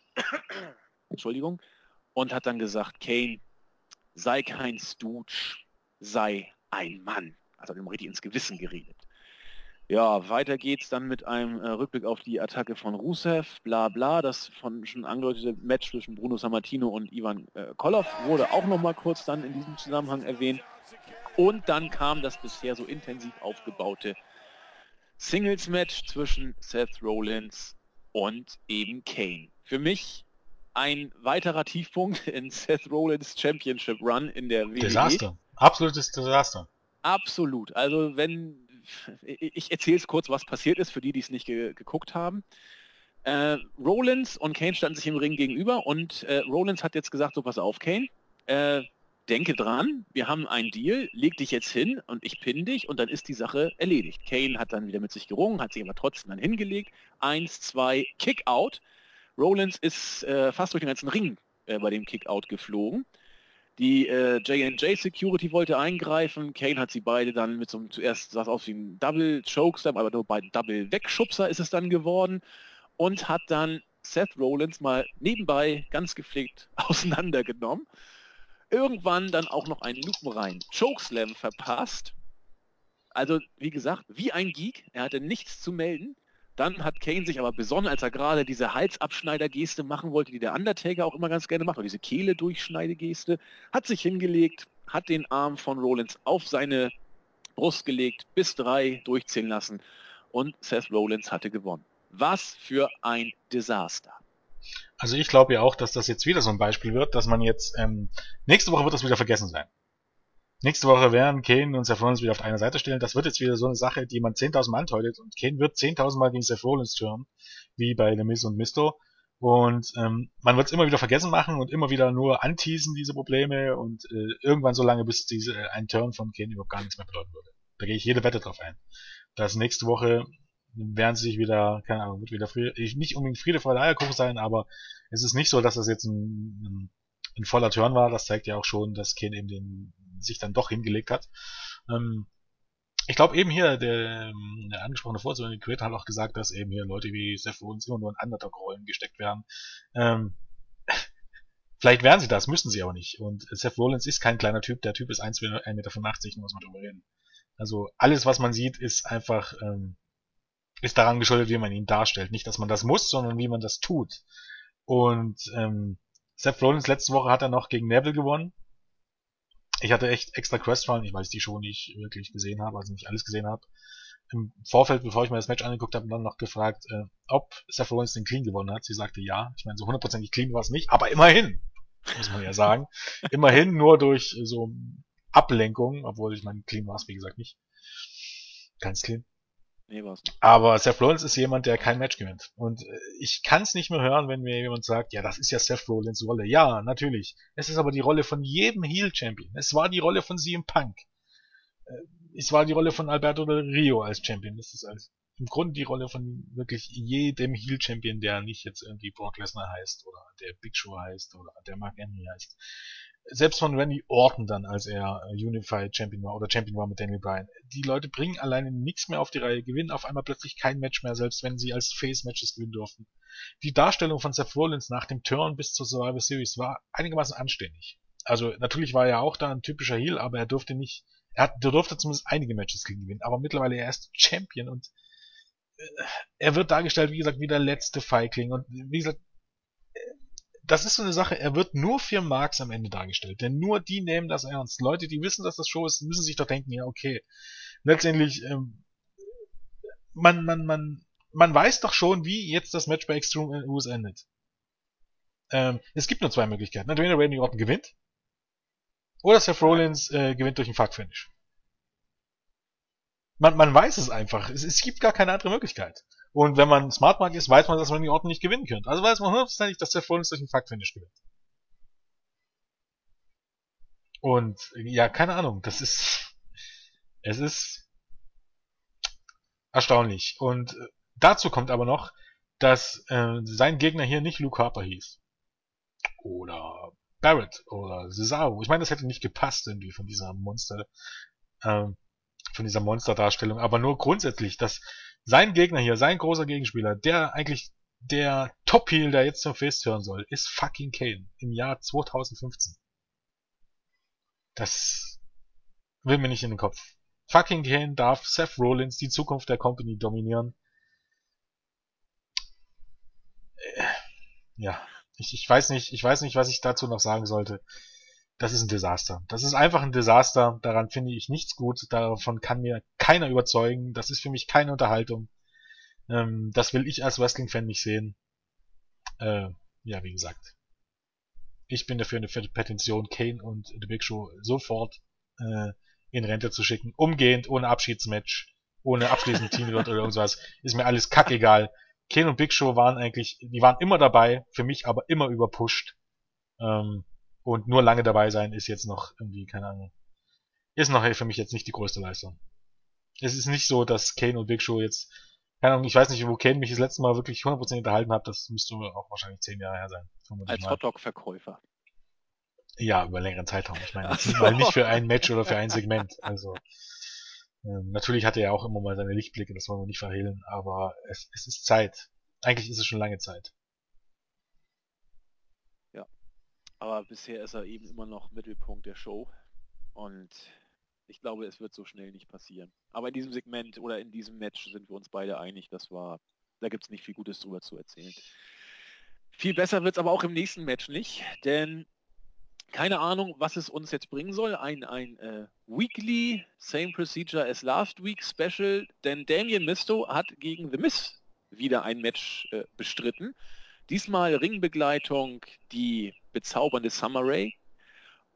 Entschuldigung. Und hat dann gesagt, Kane, sei kein Stooge, sei ein Mann. Also hat ihm richtig ins Gewissen geredet. Ja, weiter geht's dann mit einem Rückblick auf die Attacke von Rusev, bla bla. Das von schon angedeutete Match zwischen Bruno Sammartino und Ivan Koloff wurde auch nochmal kurz dann in diesem Zusammenhang erwähnt. Und dann kam das bisher so intensiv aufgebaute Singles-Match zwischen Seth Rollins und eben Kane. Für mich ein weiterer Tiefpunkt in Seth Rollins Championship Run in der WWE. Desaster. Absolutes Desaster. Absolut. Also ich erzähle es kurz, was passiert ist, für die es nicht geguckt haben. Rollins und Kane standen sich im Ring gegenüber und Rollins hat jetzt gesagt, so pass auf Kane, denke dran, wir haben einen Deal, leg dich jetzt hin und ich pinne dich und dann ist die Sache erledigt. Kane hat dann wieder mit sich gerungen, hat sich aber trotzdem dann hingelegt. 1, 2, Kick-Out. Rollins ist fast durch den ganzen Ring bei dem Kick-Out geflogen. Die J&J Security wollte eingreifen, Kane hat sie beide dann mit so einem, zuerst sah es aus wie ein Double Chokeslam, aber nur bei Double Wegschubser ist es dann geworden und hat dann Seth Rollins mal nebenbei ganz gepflegt auseinandergenommen. Irgendwann dann auch noch einen lupenreinen Chokeslam verpasst. Also wie gesagt, wie ein Geek, er hatte nichts zu melden. Dann hat Kane sich aber besonnen, als er gerade diese Halsabschneider-Geste machen wollte, die der Undertaker auch immer ganz gerne macht, oder diese Kehle-Durchschneide-Geste, hat sich hingelegt, hat den Arm von Rollins auf seine Brust gelegt, bis 3 durchziehen lassen und Seth Rollins hatte gewonnen. Was für ein Desaster. Also ich glaube ja auch, dass das jetzt wieder so ein Beispiel wird, dass man jetzt, nächste Woche wird das wieder vergessen sein. Nächste Woche werden Kane und Seth Rollins wieder auf einer Seite stellen. Das wird jetzt wieder so eine Sache, die man 10.000 Mal andeutet. Und Kane wird 10.000 Mal gegen Seth Rollins türmen, wie bei The Miz und Misto. Und man wird es immer wieder vergessen machen und immer wieder nur anteasen, diese Probleme. Und irgendwann so lange, bis ein Turn von Kane überhaupt gar nichts mehr bedeuten würde. Da gehe ich jede Wette drauf ein. Dass nächste Woche werden sie sich wieder, keine Ahnung, wird wieder nicht unbedingt Friede vor der Eierkuchen sein, aber es ist nicht so, dass das jetzt ein voller Turn war. Das zeigt ja auch schon, dass Kane eben sich dann doch hingelegt hat. Ich glaube eben hier, der angesprochene Vorsitzende Creator hat auch gesagt, dass eben hier Leute wie Seth Rollins immer nur in Underdog-Rollen gesteckt werden. Vielleicht werden sie das, müssen sie aber nicht. Und Seth Rollins ist kein kleiner Typ, der Typ ist 1,85 Meter, muss man drüber reden. Also alles, was man sieht, ist einfach ist daran geschuldet, wie man ihn darstellt. Nicht, dass man das muss, sondern wie man das tut. Und Seth Rollins, letzte Woche hat er noch gegen Neville gewonnen. Ich hatte echt extra Questfragen, ich weiß die schon, die ich wirklich gesehen habe, also nicht alles gesehen habe. Im Vorfeld, bevor ich mir das Match angeguckt habe, dann noch gefragt, ob Seth Rollins den Clean gewonnen hat. Sie sagte ja. Ich meine, so hundertprozentig Clean war es nicht, aber immerhin, muss man ja sagen. Immerhin nur durch so Ablenkung, obwohl ich meine, Clean war es, wie gesagt, nicht. Ganz Clean. Nee, war's nicht. Aber Seth Rollins ist jemand, der kein Match gewinnt. Und ich kann es nicht mehr hören, wenn mir jemand sagt, ja, das ist ja Seth Rollins Rolle. Ja, natürlich. Es ist aber die Rolle von jedem Heel-Champion. Es war die Rolle von CM Punk. Es war die Rolle von Alberto Del Rio als Champion. Das ist alles im Grunde die Rolle von wirklich jedem Heel-Champion, der nicht jetzt irgendwie Brock Lesnar heißt oder der Big Show heißt oder der Mark Henry heißt. Selbst von Randy Orton dann, als er Unified Champion war oder Champion war mit Daniel Bryan. Die Leute bringen alleine nichts mehr auf die Reihe, gewinnen auf einmal plötzlich kein Match mehr, selbst wenn sie als Face-Matches gewinnen durften. Die Darstellung von Seth Rollins nach dem Turn bis zur Survivor Series war einigermaßen anständig. Also natürlich war er auch da ein typischer Heel, aber er durfte nicht... Er durfte zumindest einige Matches gegen gewinnen, aber mittlerweile er ist Champion und er wird dargestellt, wie gesagt, wie der letzte Feigling und wie gesagt, das ist so eine Sache, er wird nur für Marks am Ende dargestellt, denn nur die nehmen das ernst. Leute, die wissen, dass das Show ist, müssen sich doch denken, ja okay, letztendlich, man weiß doch schon, wie jetzt das Match bei Extreme Rules endet. Es gibt nur zwei Möglichkeiten, entweder Randy Orton gewinnt, oder Seth Rollins gewinnt durch einen Fuck-Finish. Man weiß es einfach. Es gibt gar keine andere Möglichkeit. Und wenn man Smart Mark ist, weiß man, dass man die Orten nicht gewinnen könnte. Also weiß man hundertprozentig, dass Seth Rollins durch einen Fuck-Finish gewinnt. Und ja, keine Ahnung. Es ist erstaunlich. Und dazu kommt aber noch, dass sein Gegner hier nicht Luke Harper hieß. Oder Barrett oder Cesaro. Ich meine, das hätte nicht gepasst irgendwie von dieser Monsterdarstellung. Aber nur grundsätzlich, dass sein Gegner hier, sein großer Gegenspieler, der eigentlich der Top-Heel, der jetzt zum Face hören soll, ist fucking Kane im Jahr 2015. Das will mir nicht in den Kopf. Fucking Kane darf Seth Rollins, die Zukunft der Company, dominieren. Ja. Ich weiß nicht, was ich dazu noch sagen sollte. Das ist ein Desaster. Das ist einfach ein Desaster. Daran finde ich nichts gut. Davon kann mir keiner überzeugen. Das ist für mich keine Unterhaltung. Das will ich als Wrestling-Fan nicht sehen. Ja, wie gesagt. Ich bin dafür, eine fette Petition, Kane und The Big Show sofort in Rente zu schicken. Umgehend, ohne Abschiedsmatch, ohne abschließend Team-Wort oder irgendwas. Ist mir alles kackegal. Kane und Big Show waren eigentlich, die waren immer dabei, für mich aber immer überpusht. Und nur lange dabei sein ist jetzt noch irgendwie, keine Ahnung, ist noch für mich jetzt nicht die größte Leistung. Es ist nicht so, dass Kane und Big Show jetzt, keine Ahnung, ich weiß nicht, wo Kane mich das letzte Mal wirklich 100% unterhalten hat, das müsste auch wahrscheinlich 10 Jahre her sein. Als Hotdog-Verkäufer. Ja, über längeren Zeitraum. Ich meine, jetzt mal nicht für ein Match oder für ein Segment. Also, natürlich hatte er auch immer mal seine Lichtblicke, das wollen wir nicht verhehlen, aber es ist Zeit. Eigentlich ist es schon lange Zeit. Ja, aber bisher ist er eben immer noch Mittelpunkt der Show und ich glaube, es wird so schnell nicht passieren. Aber in diesem Segment oder in diesem Match sind wir uns beide einig, da gibt es nicht viel Gutes drüber zu erzählen. Viel besser wird es aber auch im nächsten Match nicht, denn keine Ahnung, was es uns jetzt bringen soll. Ein Weekly Same Procedure as Last Week Special, denn Damien Mistow hat gegen The Miz wieder ein Match bestritten. Diesmal Ringbegleitung, die bezaubernde Summer Rae.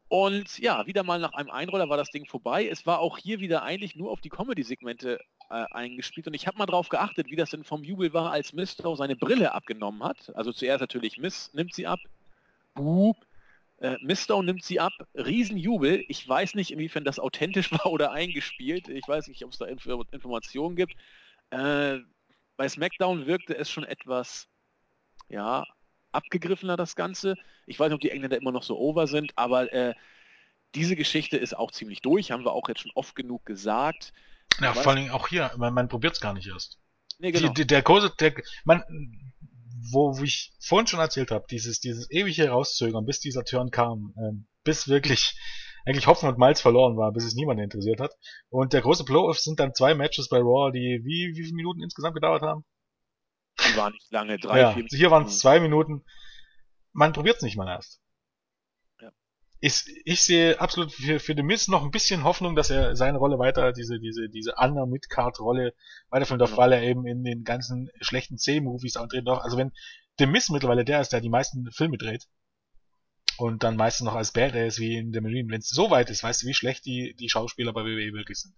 Und ja, wieder mal nach einem Einroller war das Ding vorbei. Es war auch hier wieder eigentlich nur auf die Comedy-Segmente eingespielt. Und ich habe mal drauf geachtet, wie das denn vom Jubel war, als Mistow seine Brille abgenommen hat. Also zuerst natürlich Miz nimmt sie ab. Buh. Mistow nimmt sie ab, Riesenjubel. Ich weiß nicht, inwiefern das authentisch war oder eingespielt. Ich weiß nicht, ob es da Informationen gibt. Bei SmackDown wirkte es schon etwas, ja, abgegriffener, das Ganze. Ich weiß nicht, ob die Engländer immer noch so over sind, aber diese Geschichte ist auch ziemlich durch. Haben wir auch jetzt schon oft genug gesagt. Ja, vor allem auch hier. Man probiert es gar nicht erst. Nee, genau. Wo ich vorhin schon erzählt habe, dieses ewige Herauszögern, bis dieser Turn kam, bis wirklich eigentlich Hopfen und Malz verloren war, bis es niemanden interessiert hat. Und der große Blow-Off sind dann 2 Matches bei Raw, die wie viele Minuten insgesamt gedauert haben? Die waren nicht lange, 3, 4 Minuten. Hier waren es 2 Minuten. Man probiert es nicht mal erst. Ja. Ich sehe absolut für The Miz noch ein bisschen Hoffnung, dass er seine Rolle weiter, diese Under-Mid-Card-Rolle weiterführen darf, weil er eben in den ganzen schlechten C-Movies antreten darf. Also wenn The Miz mittlerweile der ist, der die meisten Filme dreht, und dann meistens noch als Badass wie in der Marine. Wenn es so weit ist, weißt du, wie schlecht die Schauspieler bei WWE wirklich sind.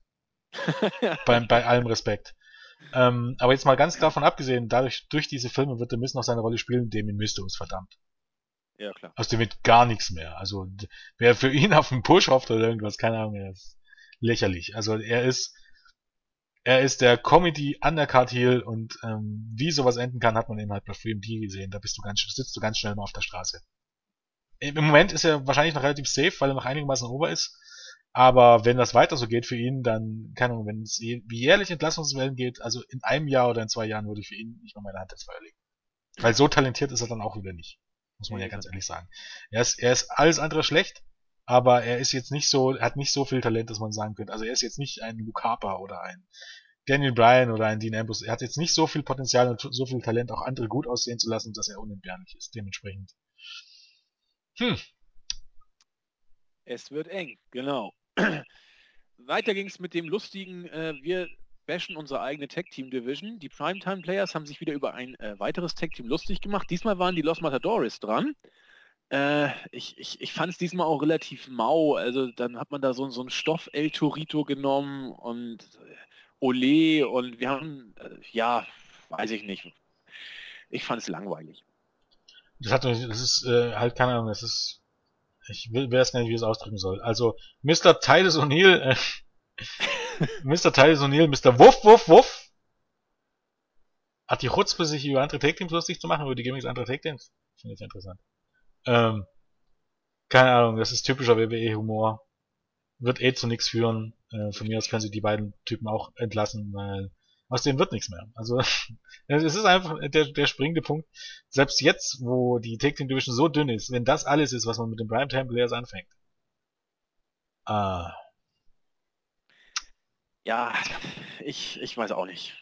bei allem Respekt. Aber jetzt mal ganz davon abgesehen, durch diese Filme wird der Mist noch seine Rolle spielen, dem ihn müsste uns verdammt. Ja, klar. Aus dem wird gar nichts mehr. Also, wer für ihn auf den Push hofft oder irgendwas, keine Ahnung, er ist lächerlich. Also, er ist der Comedy-Undercard-Heel und wie sowas enden kann, hat man eben halt bei FreeMD gesehen. Da sitzt du ganz schnell mal auf der Straße. Im Moment ist er wahrscheinlich noch relativ safe, weil er noch einigermaßen ober ist. Aber wenn das weiter so geht für ihn, dann, keine Ahnung, wenn es jährlich Entlassungswellen geht, also in einem Jahr oder in 2 Jahren würde ich für ihn nicht mal meine Hand ins Feuer legen. Weil so talentiert ist er dann auch wieder nicht. Muss man ja ganz ehrlich sagen. Er ist alles andere schlecht, aber er ist jetzt nicht so, hat nicht so viel Talent, dass man sagen könnte. Also er ist jetzt nicht ein Luke Harper oder ein Daniel Bryan oder ein Dean Ambrose. Er hat jetzt nicht so viel Potenzial und so viel Talent, auch andere gut aussehen zu lassen, dass er unentbehrlich ist. Dementsprechend. Es wird eng, genau. Weiter ging es mit dem lustigen, wir bashen unsere eigene Tag-Team-Division. Die Primetime-Players haben sich wieder über ein weiteres Tag-Team lustig gemacht. Diesmal waren die Los Matadores dran. Ich fand es diesmal auch relativ mau. Also dann hat man da so einen Stoff El Torito genommen und Ole und wir haben, weiß ich nicht. Ich fand es langweilig. Das ist halt, keine Ahnung, das ist... Ich weiß gar nicht, wie ich es ausdrücken soll. Also, Mr. Titus O'Neill, Mr. Wuff, hat die Chutzpe, sich über andere Tag-Teams lustig zu machen, über die Gimmicks anderer Tag-Teams? Finde ich interessant. Keine Ahnung, das ist typischer WWE-Humor. Wird eh zu nichts führen. Von mir aus können sie die beiden Typen auch entlassen, weil... Aus denen wird nichts mehr. Also, es ist einfach der springende Punkt. Selbst jetzt, wo die Tag Team Division so dünn ist, wenn das alles ist, was man mit den Primetime Players anfängt. Ja, ich weiß auch nicht.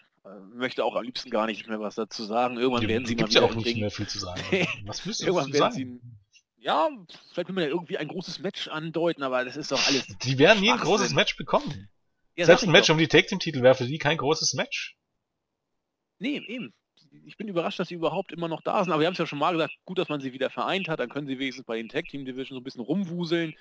Möchte auch am liebsten gar nicht mehr was dazu sagen. Irgendwann werden sie mal wieder... Ja, auch nicht mehr viel zu sagen. Was müsst ihr dazu sagen? Ja, vielleicht will man ja irgendwie ein großes Match andeuten, aber das ist doch alles... Die werden nie ein großes Match bekommen. Ja, selbst ein Match um die Tag-Team-Titel wäre für die kein großes Match. Nee, eben. Ich bin überrascht, dass sie überhaupt immer noch da sind. Aber wir haben es ja schon mal gesagt, gut, dass man sie wieder vereint hat. Dann können sie wenigstens bei den Tag-Team-Division so ein bisschen rumwuseln.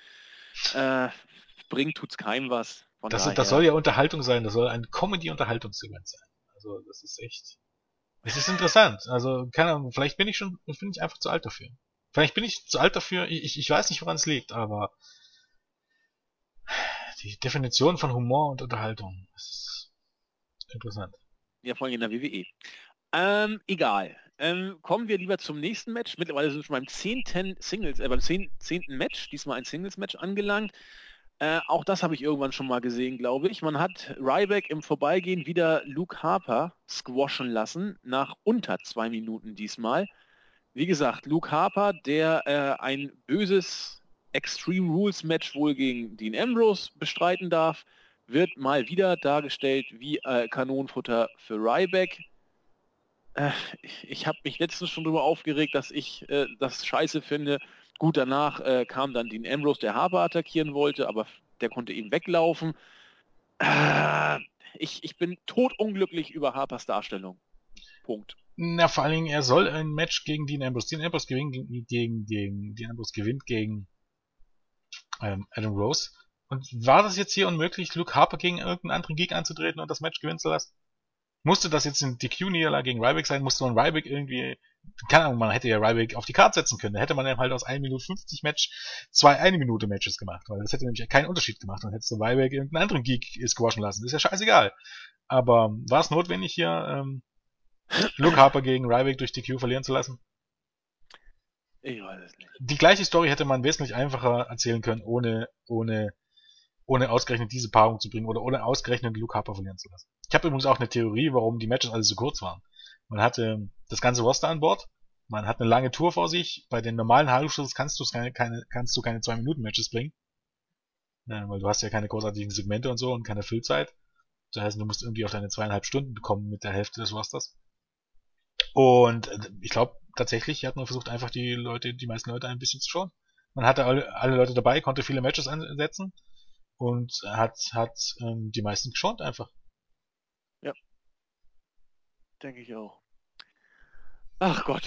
Bringt tut's keinem was. Das soll ja Unterhaltung sein. Das soll ein Comedy-Unterhaltungssegment sein. Also das ist echt... Es ist interessant. Also keine Ahnung, vielleicht bin ich einfach zu alt dafür. Ich weiß nicht, woran es liegt, aber... Die Definition von Humor und Unterhaltung. Das ist interessant. Ja, vor allem in der WWE. Egal. Kommen wir lieber zum nächsten Match. Mittlerweile sind wir schon beim 10. Match, diesmal ein Singles-Match angelangt. Auch das habe ich irgendwann schon mal gesehen, glaube ich. Man hat Ryback im Vorbeigehen wieder Luke Harper squashen lassen, nach unter 2 Minuten diesmal. Wie gesagt, Luke Harper, der ein böses Extreme Rules Match wohl gegen Dean Ambrose bestreiten darf, wird mal wieder dargestellt wie Kanonenfutter für Ryback. Ich habe mich letztens schon darüber aufgeregt, dass ich das scheiße finde. Gut, danach kam dann Dean Ambrose, der Harper attackieren wollte, aber der konnte eben weglaufen. Ich bin totunglücklich über Harpers Darstellung. Punkt. Na, vor allen Dingen, er soll ein Match gegen Dean Ambrose. Dean Ambrose gewinnt gegen Adam Rose. Und war das jetzt hier unmöglich, Luke Harper gegen irgendeinen anderen Gegner anzutreten und das Match gewinnen zu lassen? Musste das jetzt ein DQ-Niederlage gegen Ryback sein? Musste man Ryback irgendwie... Keine Ahnung, man hätte ja Ryback auf die Karte setzen können. Da hätte man eben halt aus 1 Minute 50 Match 2 1-Minute-Matches gemacht, weil das hätte nämlich keinen Unterschied gemacht. Dann hättest du Ryback irgendeinen anderen Geek squashen lassen. Ist ja scheißegal. Aber war es notwendig hier, Luke Harper gegen Ryback durch DQ verlieren zu lassen? Ich weiß es nicht. Die gleiche Story hätte man wesentlich einfacher erzählen können, ohne ausgerechnet diese Paarung zu bringen oder ohne ausgerechnet Luke Harper verlieren zu lassen. Ich habe übrigens auch eine Theorie, warum die Matches alle so kurz waren. Man hatte das ganze Roster an Bord, man hat eine lange Tour vor sich, bei den normalen Haarloshows kannst du keine 2-Minuten-Matches bringen. Weil du hast ja keine großartigen Segmente und so und keine Füllzeit. Das heißt, du musst irgendwie auf deine 2,5 Stunden bekommen mit der Hälfte des Rosters. Und ich glaube tatsächlich, hat man versucht, einfach die meisten Leute ein bisschen zu schonen. Man hatte alle Leute dabei, konnte viele Matches einsetzen und hat die meisten geschont einfach. Ja. Denke ich auch. Ach Gott.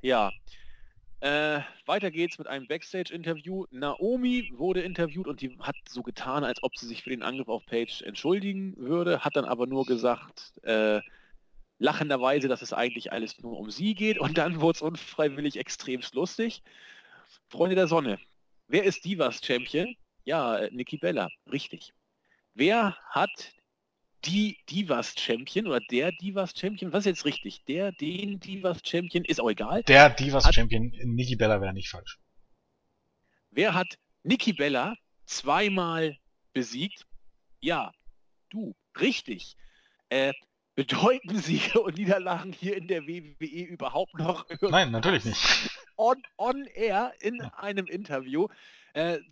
Ja. Weiter geht's mit einem Backstage-Interview. Naomi wurde interviewt und die hat so getan, als ob sie sich für den Angriff auf Paige entschuldigen würde, hat dann aber nur gesagt, lachenderweise, dass es eigentlich alles nur um sie geht, und dann wurde es unfreiwillig extremst lustig. Freunde der Sonne, wer ist Divas Champion? Ja, Nikki Bella, richtig. Wer hat die Divas Champion oder der Divas Champion? Was ist jetzt richtig? Den Divas Champion, ist auch egal. Der Divas Champion, Nikki Bella wäre nicht falsch. Wer hat Nikki Bella zweimal besiegt? Ja, du, richtig. Bedeuten Siege und Niederlagen hier in der WWE überhaupt noch irgendwas? Nein, natürlich nicht. On air in einem Interview.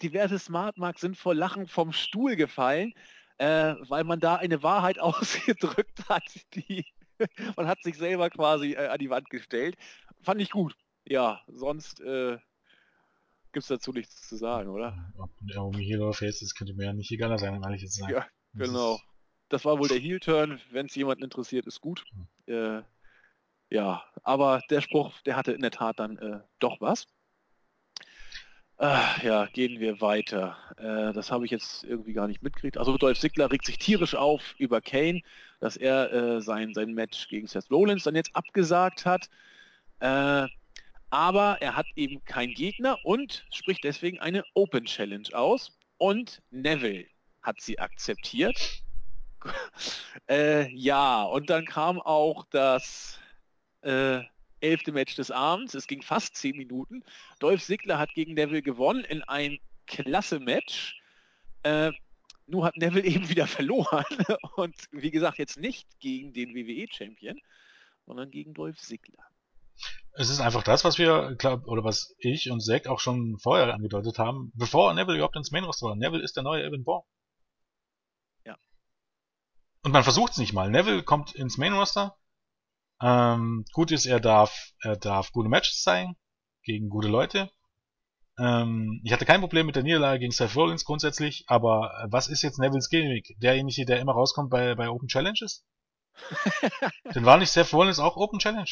Diverse Smartmarks sind vor Lachen vom Stuhl gefallen, weil man da eine Wahrheit ausgedrückt hat, die man hat sich selber quasi an die Wand gestellt. Fand ich gut. Ja, sonst gibt es dazu nichts zu sagen, oder? Ob Naomi Heel oder Face, das könnte mir ja nicht egaler sein, weil ich jetzt sage. Ja, genau. Das war wohl der Heel-Turn, wenn es jemanden interessiert, ist gut. Ja, aber der Spruch, der hatte in der Tat dann doch was. Ja, gehen wir weiter. Das habe ich jetzt irgendwie gar nicht mitgekriegt. Also Dolph Ziggler regt sich tierisch auf über Kane, dass er sein Match gegen Seth Rollins dann jetzt abgesagt hat. Aber er hat eben keinen Gegner und spricht deswegen eine Open Challenge aus. Und Neville hat sie akzeptiert. Ja, und dann kam auch das 11. Match des Abends. Es ging fast 10 Minuten. Dolph Ziggler hat gegen Neville gewonnen in einem klasse Match. Nur hat Neville eben wieder verloren. Und wie gesagt, jetzt nicht gegen den WWE-Champion, sondern gegen Dolph Ziggler. Es ist einfach das, was wir, was ich und Zack auch schon vorher angedeutet haben, bevor Neville überhaupt ins Main-Roster war. Neville ist der neue Evan Bourne. Und man versucht es nicht mal. Neville kommt ins Main-Roster. Gut ist, er darf gute Matches zeigen gegen gute Leute. Ich hatte kein Problem mit der Niederlage gegen Seth Rollins grundsätzlich, aber was ist jetzt Nevilles Gimmick? Derjenige, der immer rauskommt bei Open Challenges? Denn war nicht Seth Rollins auch Open Challenge?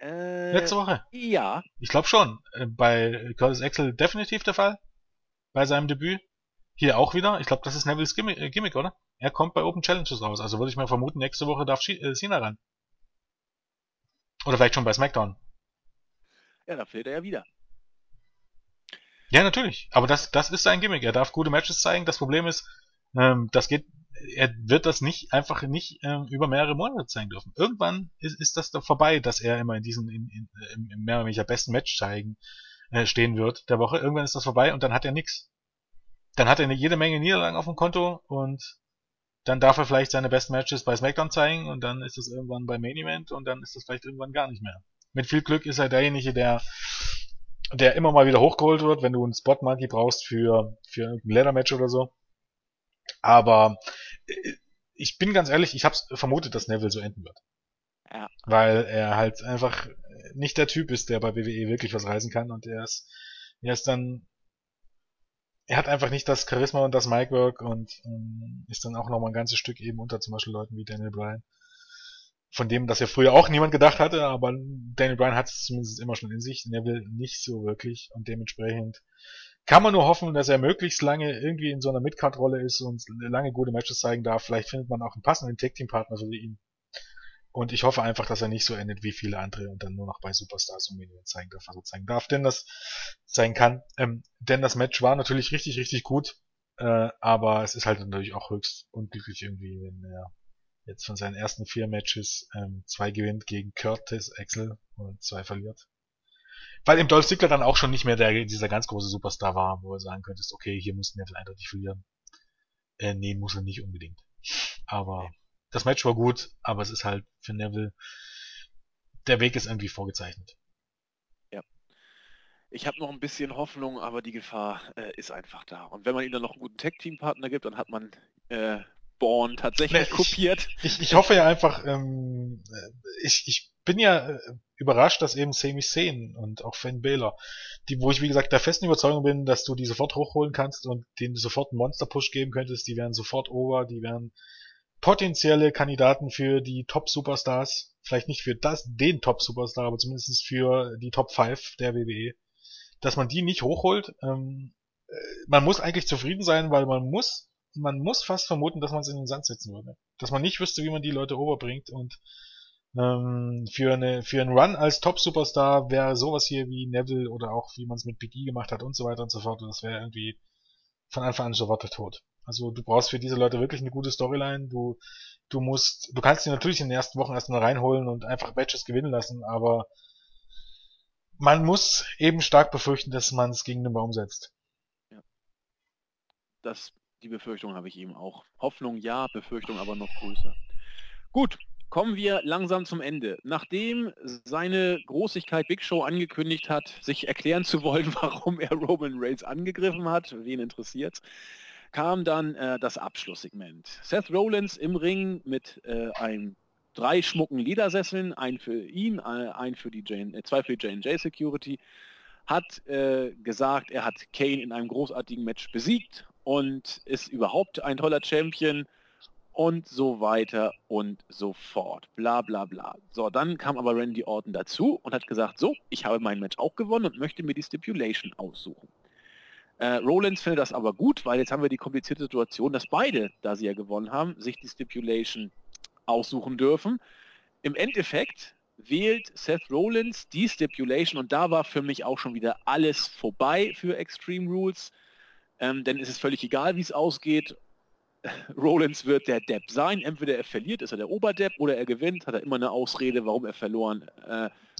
Letzte Woche? Ja. Ich glaube schon. Bei Curtis Axel definitiv der Fall. Bei seinem Debüt. Hier auch wieder. Ich glaube, das ist Nevilles Gimmick, oder? Er kommt bei Open Challenges raus. Also würde ich mal vermuten, nächste Woche darf Cena ran. Oder vielleicht schon bei SmackDown. Ja, da fehlt er ja wieder. Ja, natürlich. Aber das ist sein Gimmick. Er darf gute Matches zeigen. Das Problem ist, er wird das nicht einfach über mehrere Monate zeigen dürfen. Irgendwann ist das doch vorbei, dass er immer in diesem im mehr oder weniger besten Match stehen wird der Woche. Irgendwann ist das vorbei und dann hat er nichts. Dann hat er jede Menge Niederlagen auf dem Konto und dann darf er vielleicht seine besten Matches bei SmackDown zeigen und dann ist das irgendwann bei Main Event und dann ist das vielleicht irgendwann gar nicht mehr. Mit viel Glück ist er derjenige, der immer mal wieder hochgeholt wird, wenn du einen Spot Monkey brauchst für ein Ladder Match oder so. Aber ich bin ganz ehrlich, ich hab's vermutet, dass Neville so enden wird. Ja. Weil er halt einfach nicht der Typ ist, der bei WWE wirklich was reißen kann und er hat einfach nicht das Charisma und das Micwork und ist dann auch nochmal ein ganzes Stück eben unter zum Beispiel Leuten wie Daniel Bryan. Von dem, das ja früher auch niemand gedacht hatte, aber Daniel Bryan hat es zumindest immer schon in sich. Neville nicht so wirklich und dementsprechend kann man nur hoffen, dass er möglichst lange irgendwie in so einer Mid-Card-Rolle ist und lange gute Matches zeigen darf. Vielleicht findet man auch einen passenden Tag-Team-Partner für ihn. Und ich hoffe einfach, dass er nicht so endet wie viele andere und dann nur noch bei Superstars und Medien zeigen darf, was er zeigen darf. Denn das Match war natürlich richtig, richtig gut. Aber es ist halt natürlich auch höchst unglücklich irgendwie, wenn er jetzt von seinen ersten 4 Matches 2 gewinnt gegen Curtis Axel und 2 verliert. Weil eben Dolph Ziggler dann auch schon nicht mehr dieser ganz große Superstar war, wo er sagen könntest, okay, hier muss Neville eindeutig verlieren. Nee, muss er nicht unbedingt. Aber... Das Match war gut, aber es ist halt für Neville, der Weg ist irgendwie vorgezeichnet. Ja. Ich habe noch ein bisschen Hoffnung, aber die Gefahr ist einfach da. Und wenn man ihm dann noch einen guten Tag-Team-Partner gibt, dann hat man Born tatsächlich kopiert. Ich hoffe ja einfach, ich bin ja überrascht, dass eben Sami Zayn und auch Finn Balor, die, wo ich wie gesagt der festen Überzeugung bin, dass du die sofort hochholen kannst und denen sofort einen Monster-Push geben könntest, die wären sofort over, die wären potenzielle Kandidaten für die Top-Superstars, vielleicht nicht für den Top-Superstar, aber zumindest für die Top 5 der WWE, dass man die nicht hochholt. Man muss eigentlich zufrieden sein, weil man muss fast vermuten, dass man es in den Sand setzen würde. Dass man nicht wüsste, wie man die Leute overbringt. Und für einen Run als Top-Superstar wäre sowas hier wie Neville oder auch wie man es mit Big E gemacht hat und so weiter und so fort. Und das wäre irgendwie von Anfang an sofort der Tod. Also du brauchst für diese Leute wirklich eine gute Storyline. Du kannst die natürlich in den ersten Wochen erstmal reinholen und einfach Matches gewinnen lassen, aber man muss eben stark befürchten, dass man es gegen den Baum setzt. Ja. Die Befürchtung habe ich eben auch. Hoffnung ja, Befürchtung aber noch größer. Gut, kommen wir langsam zum Ende. Nachdem seine Großigkeit Big Show angekündigt hat, sich erklären zu wollen, warum er Roman Reigns angegriffen hat, wen interessiert's, kam dann das Abschlusssegment. Seth Rollins im Ring mit einem 3 schmucken Ledersesseln, einen für ihn, einen für die zwei für die J&J Security, hat gesagt, er hat Kane in einem großartigen Match besiegt und ist überhaupt ein toller Champion und so weiter und so fort. Bla bla bla. So, dann kam aber Randy Orton dazu und hat gesagt, so, ich habe mein Match auch gewonnen und möchte mir die Stipulation aussuchen. Rollins findet das aber gut, weil jetzt haben wir die komplizierte Situation, dass beide, da sie ja gewonnen haben, sich die Stipulation aussuchen dürfen. Im Endeffekt wählt Seth Rollins die Stipulation und da war für mich auch schon wieder alles vorbei für Extreme Rules. Denn es ist völlig egal, wie es ausgeht. Rollins wird der Depp sein. Entweder er verliert, ist er der Oberdepp, oder er gewinnt, hat er immer eine Ausrede, warum er verloren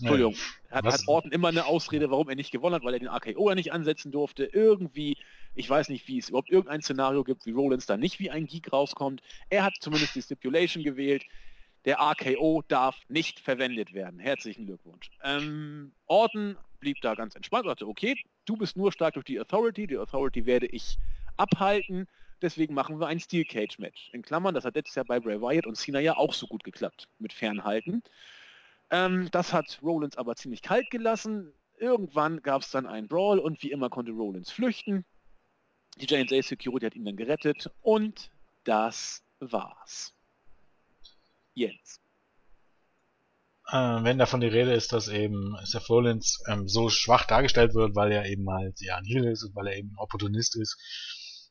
Entschuldigung, hat Orton immer eine Ausrede, warum er nicht gewonnen hat, weil er den RKO ja nicht ansetzen durfte. Irgendwie, ich weiß nicht, wie es überhaupt irgendein Szenario gibt, wie Rollins da nicht wie ein Geek rauskommt. Er hat zumindest die Stipulation gewählt. Der RKO darf nicht verwendet werden. Herzlichen Glückwunsch. Orton blieb da ganz entspannt, sagte, okay, du bist nur stark durch die Authority werde ich abhalten, deswegen machen wir ein Steel Cage Match. In Klammern, das hat letztes Jahr bei Bray Wyatt und Cena ja auch so gut geklappt mit Fernhalten. Das hat Rollins aber ziemlich kalt gelassen. Irgendwann gab es dann einen Brawl und wie immer konnte Rollins flüchten. Die J&J Security hat ihn dann gerettet und das war's. Jens. Wenn davon die Rede ist, dass eben Seth Rollins so schwach dargestellt wird, weil er eben halt ja ein Heel ist und weil er eben ein Opportunist ist.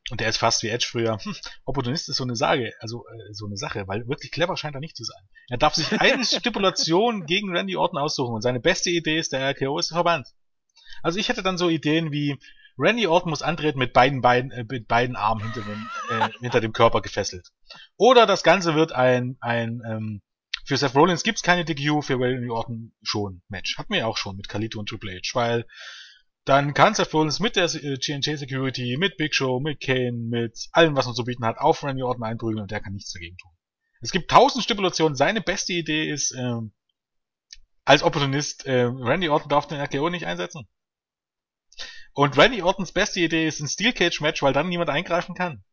Und der ist fast wie Edge früher. Opportunist ist so eine Sage, also so eine Sache, weil wirklich clever scheint er nicht zu sein. Er darf sich eine Stipulation gegen Randy Orton aussuchen und seine beste Idee ist, der RKO ist verbannt. Also ich hätte dann so Ideen wie Randy Orton muss antreten mit beiden Armen hinter dem Körper gefesselt. Oder das Ganze wird ein für Seth Rollins gibt's keine DQ, für Randy Orton schon Match. Hatten wir ja auch schon mit Carlito und Triple H, weil dann kann Seth Rollins mit der J&J Security, mit Big Show, mit Kane, mit allem, was man zu bieten hat, auf Randy Orton einprügeln und der kann nichts dagegen tun. Es gibt 1000 Stipulationen. Seine beste Idee ist, als Opportunist, Randy Orton darf den RKO nicht einsetzen. Und Randy Ortons beste Idee ist ein Steel Cage Match, weil dann niemand eingreifen kann.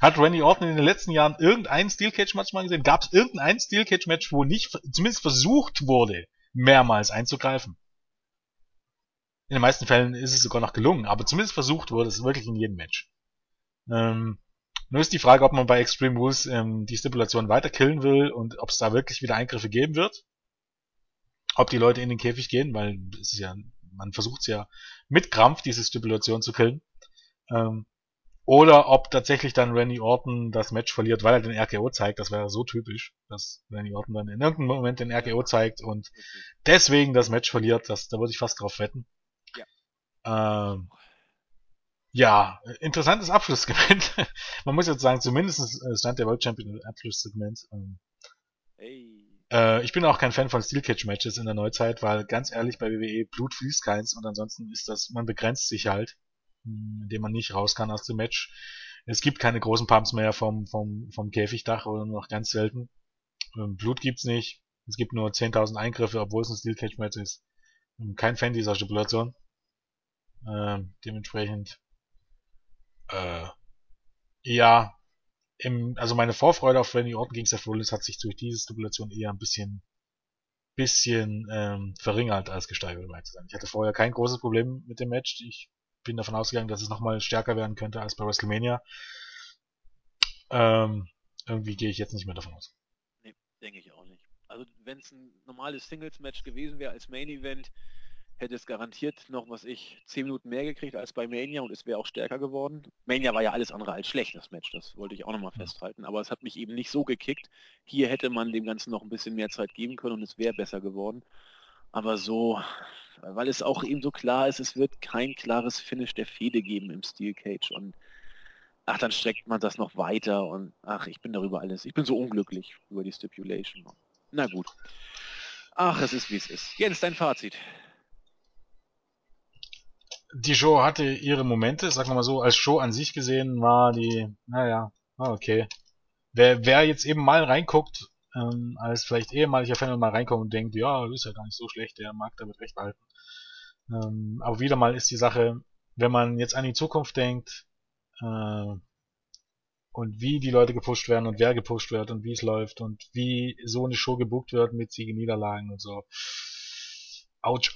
Hat Randy Orton in den letzten Jahren irgendein Steel Cage Match mal gesehen? Gab es irgendein Steel Cage Match, wo nicht zumindest versucht wurde, mehrmals einzugreifen? In den meisten Fällen ist es sogar noch gelungen, aber zumindest versucht wurde es wirklich in jedem Match. Nur ist die Frage, ob man bei Extreme Rules die Stipulation weiter killen will und ob es da wirklich wieder Eingriffe geben wird. Ob die Leute in den Käfig gehen, weil es ist ja, man versucht es ja mit Krampf, diese Stipulation zu killen. Oder ob tatsächlich dann Randy Orton das Match verliert, weil er den RKO zeigt. Das wäre so typisch, dass Randy Orton dann in irgendeinem Moment den RKO zeigt und deswegen das Match verliert. Da würde ich fast drauf wetten. Ja. Ja, interessantes Abschlusssegment. Man muss jetzt sagen, zumindest stand der World Champion im Abschlusssegment. Ich bin auch kein Fan von Steel Cage Matches in der Neuzeit, weil ganz ehrlich, bei WWE Blut fließt keins und ansonsten ist das, man begrenzt sich halt, indem man nicht raus kann aus dem Match. Es gibt keine großen Pumps mehr vom Käfigdach oder nur noch ganz selten. Blut gibt's nicht. Es gibt nur 10.000 Eingriffe, obwohl es ein Steel Cage Match ist. Kein Fan dieser Stipulation. Dementsprechend, ja, also meine Vorfreude auf Randy Orton gegen Seth Rollins hat sich durch diese Stipulation eher ein bisschen verringert als gesteigert, um ehrlich zu sein. Ich hatte vorher kein großes Problem mit dem Match. Ich bin davon ausgegangen, dass es nochmal stärker werden könnte als bei WrestleMania. Irgendwie gehe ich jetzt nicht mehr davon aus. Nee, denke ich auch nicht. Also wenn es ein normales Singles-Match gewesen wäre als Main-Event, hätte es garantiert noch, 10 Minuten mehr gekriegt als bei Mania, und es wäre auch stärker geworden. Mania war ja alles andere als schlecht, das Match, das wollte ich auch nochmal festhalten, aber es hat mich eben nicht so gekickt. Hier hätte man dem Ganzen noch ein bisschen mehr Zeit geben können und es wäre besser geworden. Aber so, weil es auch eben so klar ist, es wird kein klares Finish der Fehde geben im Steel Cage, und ach, dann streckt man das noch weiter und ach, ich bin so unglücklich über die Stipulation. Na gut. Ach, es ist wie es ist. Jetzt dein Fazit. Die Show hatte ihre Momente, sagen wir mal so, als Show an sich gesehen war die, naja, okay. Wer jetzt eben mal reinguckt, als vielleicht ehemaliger Fan mal reinkommt und denkt, ja, ist ja gar nicht so schlecht, der mag damit recht behalten. Aber wieder mal ist die Sache, wenn man jetzt an die Zukunft denkt, und wie die Leute gepusht werden und wer gepusht wird und wie es läuft und wie so eine Show gebookt wird mit Siege-Niederlagen und so. Autsch.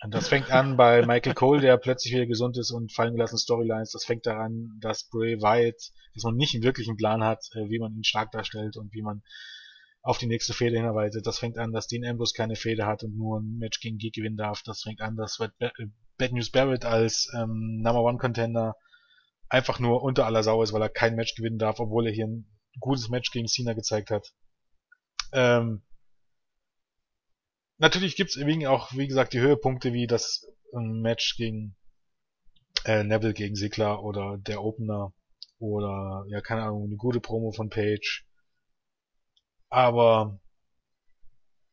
Und das fängt an bei Michael Cole, der plötzlich wieder gesund ist und fallen gelassen Storylines. Das fängt daran, dass Bray Wyatt, dass man nicht einen wirklichen Plan hat, wie man ihn stark darstellt und wie man auf die nächste Fehde hinarbeitet. Das fängt an, dass Dean Ambrose keine Fehde hat und nur ein Match gegen Geek gewinnen darf. Das fängt an, dass Bad News Barrett als Number One Contender einfach nur unter aller Sau ist, weil er kein Match gewinnen darf, obwohl er hier ein gutes Match gegen Cena gezeigt hat. Natürlich gibt's irgendwie auch, wie gesagt, die Höhepunkte wie das Match gegen Neville gegen Ziggler oder der Opener oder, ja, keine Ahnung, eine gute Promo von Paige. Aber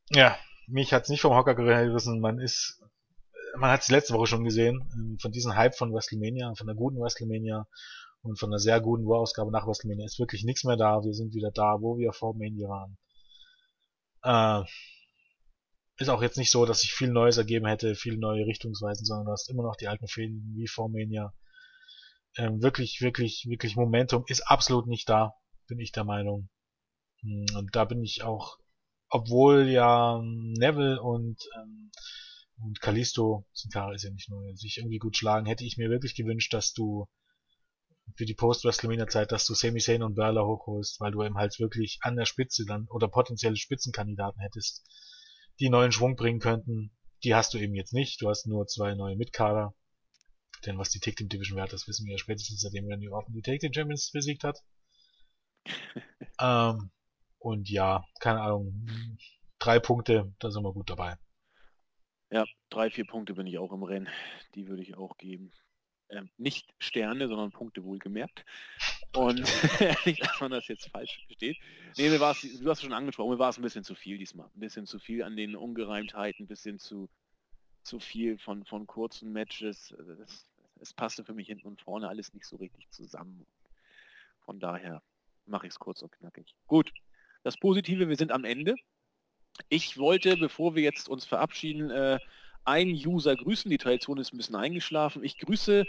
ja, mich hat's nicht vom Hocker gerissen. Man hat's letzte Woche schon gesehen, von diesem Hype von WrestleMania, von der guten WrestleMania und von der sehr guten Raw-Ausgabe nach WrestleMania ist wirklich nichts mehr da. Wir sind wieder da, wo wir vor Mania waren. Ist auch jetzt nicht so, dass sich viel Neues ergeben hätte, viele neue Richtungsweisen, sondern du hast immer noch die alten Fäden wie vor Mania. Wirklich Momentum ist absolut nicht da, bin ich der Meinung. Und da bin ich auch, obwohl ja Neville und Kalisto, Sinkara ist ja nicht neu, sich irgendwie gut schlagen, hätte ich mir wirklich gewünscht, dass du für die Post-WrestleMania-Zeit, dass du Sami Zayn und Berla hochholst, weil du eben halt wirklich an der Spitze dann oder potenzielle Spitzenkandidaten hättest, die neuen Schwung bringen könnten. Die hast du eben jetzt nicht. Du hast nur 2 neue Mitkader. Denn was die Tag Team Division wert, das wissen wir ja spätestens, seitdem Randy Orton die Tag Team Champions besiegt hat. Und ja, keine Ahnung, 3 Punkte, da sind wir gut dabei. Ja, 3-4 Punkte bin ich auch im Rennen. Die würde ich auch geben. Nicht Sterne, sondern Punkte, wohlgemerkt. Und nicht, dass man das jetzt falsch versteht. Nee, mir war es, du hast es schon angesprochen, mir war es ein bisschen zu viel diesmal. Ein bisschen zu viel an den Ungereimtheiten, ein bisschen zu viel von kurzen Matches. Es passte für mich hinten und vorne alles nicht so richtig zusammen. Von daher mache ich es kurz und knackig. Gut, das Positive, wir sind am Ende. Ich wollte, bevor wir jetzt uns verabschieden, einen User grüßen. Die Tradition ist ein bisschen eingeschlafen. Ich grüße,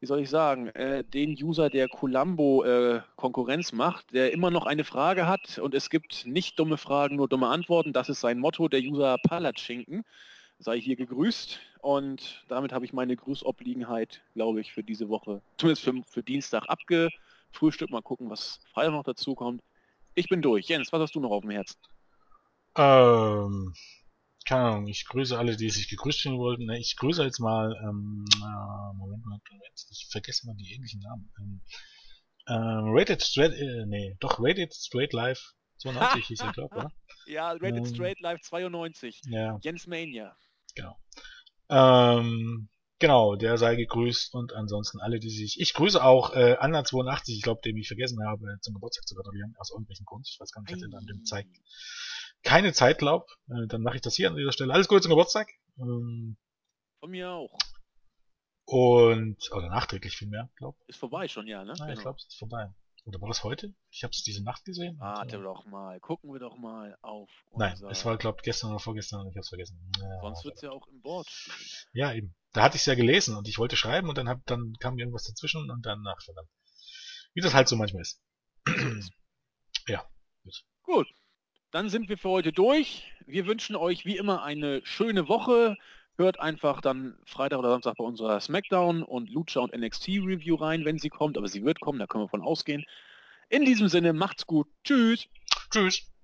wie soll ich sagen, den User, der Columbo Konkurrenz macht, der immer noch eine Frage hat, und es gibt nicht dumme Fragen, nur dumme Antworten. Das ist sein Motto, der User Palatschinken sei hier gegrüßt, und damit habe ich meine Grüßobliegenheit, glaube ich, für diese Woche, zumindest für Dienstag abgefrühstückt. Mal gucken, was Freitag noch dazu kommt. Ich bin durch. Jens, was hast du noch auf dem Herzen? Keine Ahnung, ich grüße alle, die sich gegrüßt fühlen wollten. Ich grüße jetzt mal, Moment, ich vergesse mal die ähnlichen Namen. Rated Straight Life 92 hieß er, glaube ich, oder? Ja, Rated Straight Life 92. Ja. Jens Mania. Genau. Genau, der sei gegrüßt, und ansonsten alle, die sich... Ich grüße auch Anna82, ich glaube, den ich vergessen habe, zum Geburtstag zu gratulieren, aus irgendwelchen Grund. Ich weiß gar nicht, was er dann dem zeigt. Keine Zeit, glaub. Dann mache ich das hier an dieser Stelle. Alles Gute zum Geburtstag. Von mir auch. Und, oder nachträglich vielmehr, glaub. Ist vorbei schon, ja, ne? Nein, genau. Ich glaube, es ist vorbei. Oder war das heute? Ich habe es diese Nacht gesehen. Warte doch mal. Gucken wir doch mal auf unser... Nein, es war, glaube ich, gestern oder vorgestern. Ich habe es vergessen. Ja, sonst wird es ja auch im Board stehen. Ja, eben. Da hatte ich es ja gelesen und ich wollte schreiben und dann kam mir irgendwas dazwischen und dann verdammt. Wie das halt so manchmal ist. Ja. Gut. Dann sind wir für heute durch. Wir wünschen euch wie immer eine schöne Woche. Hört einfach dann Freitag oder Samstag bei unserer Smackdown und Lucha und NXT Review rein, wenn sie kommt. Aber sie wird kommen, da können wir von ausgehen. In diesem Sinne, macht's gut. Tschüss. Tschüss.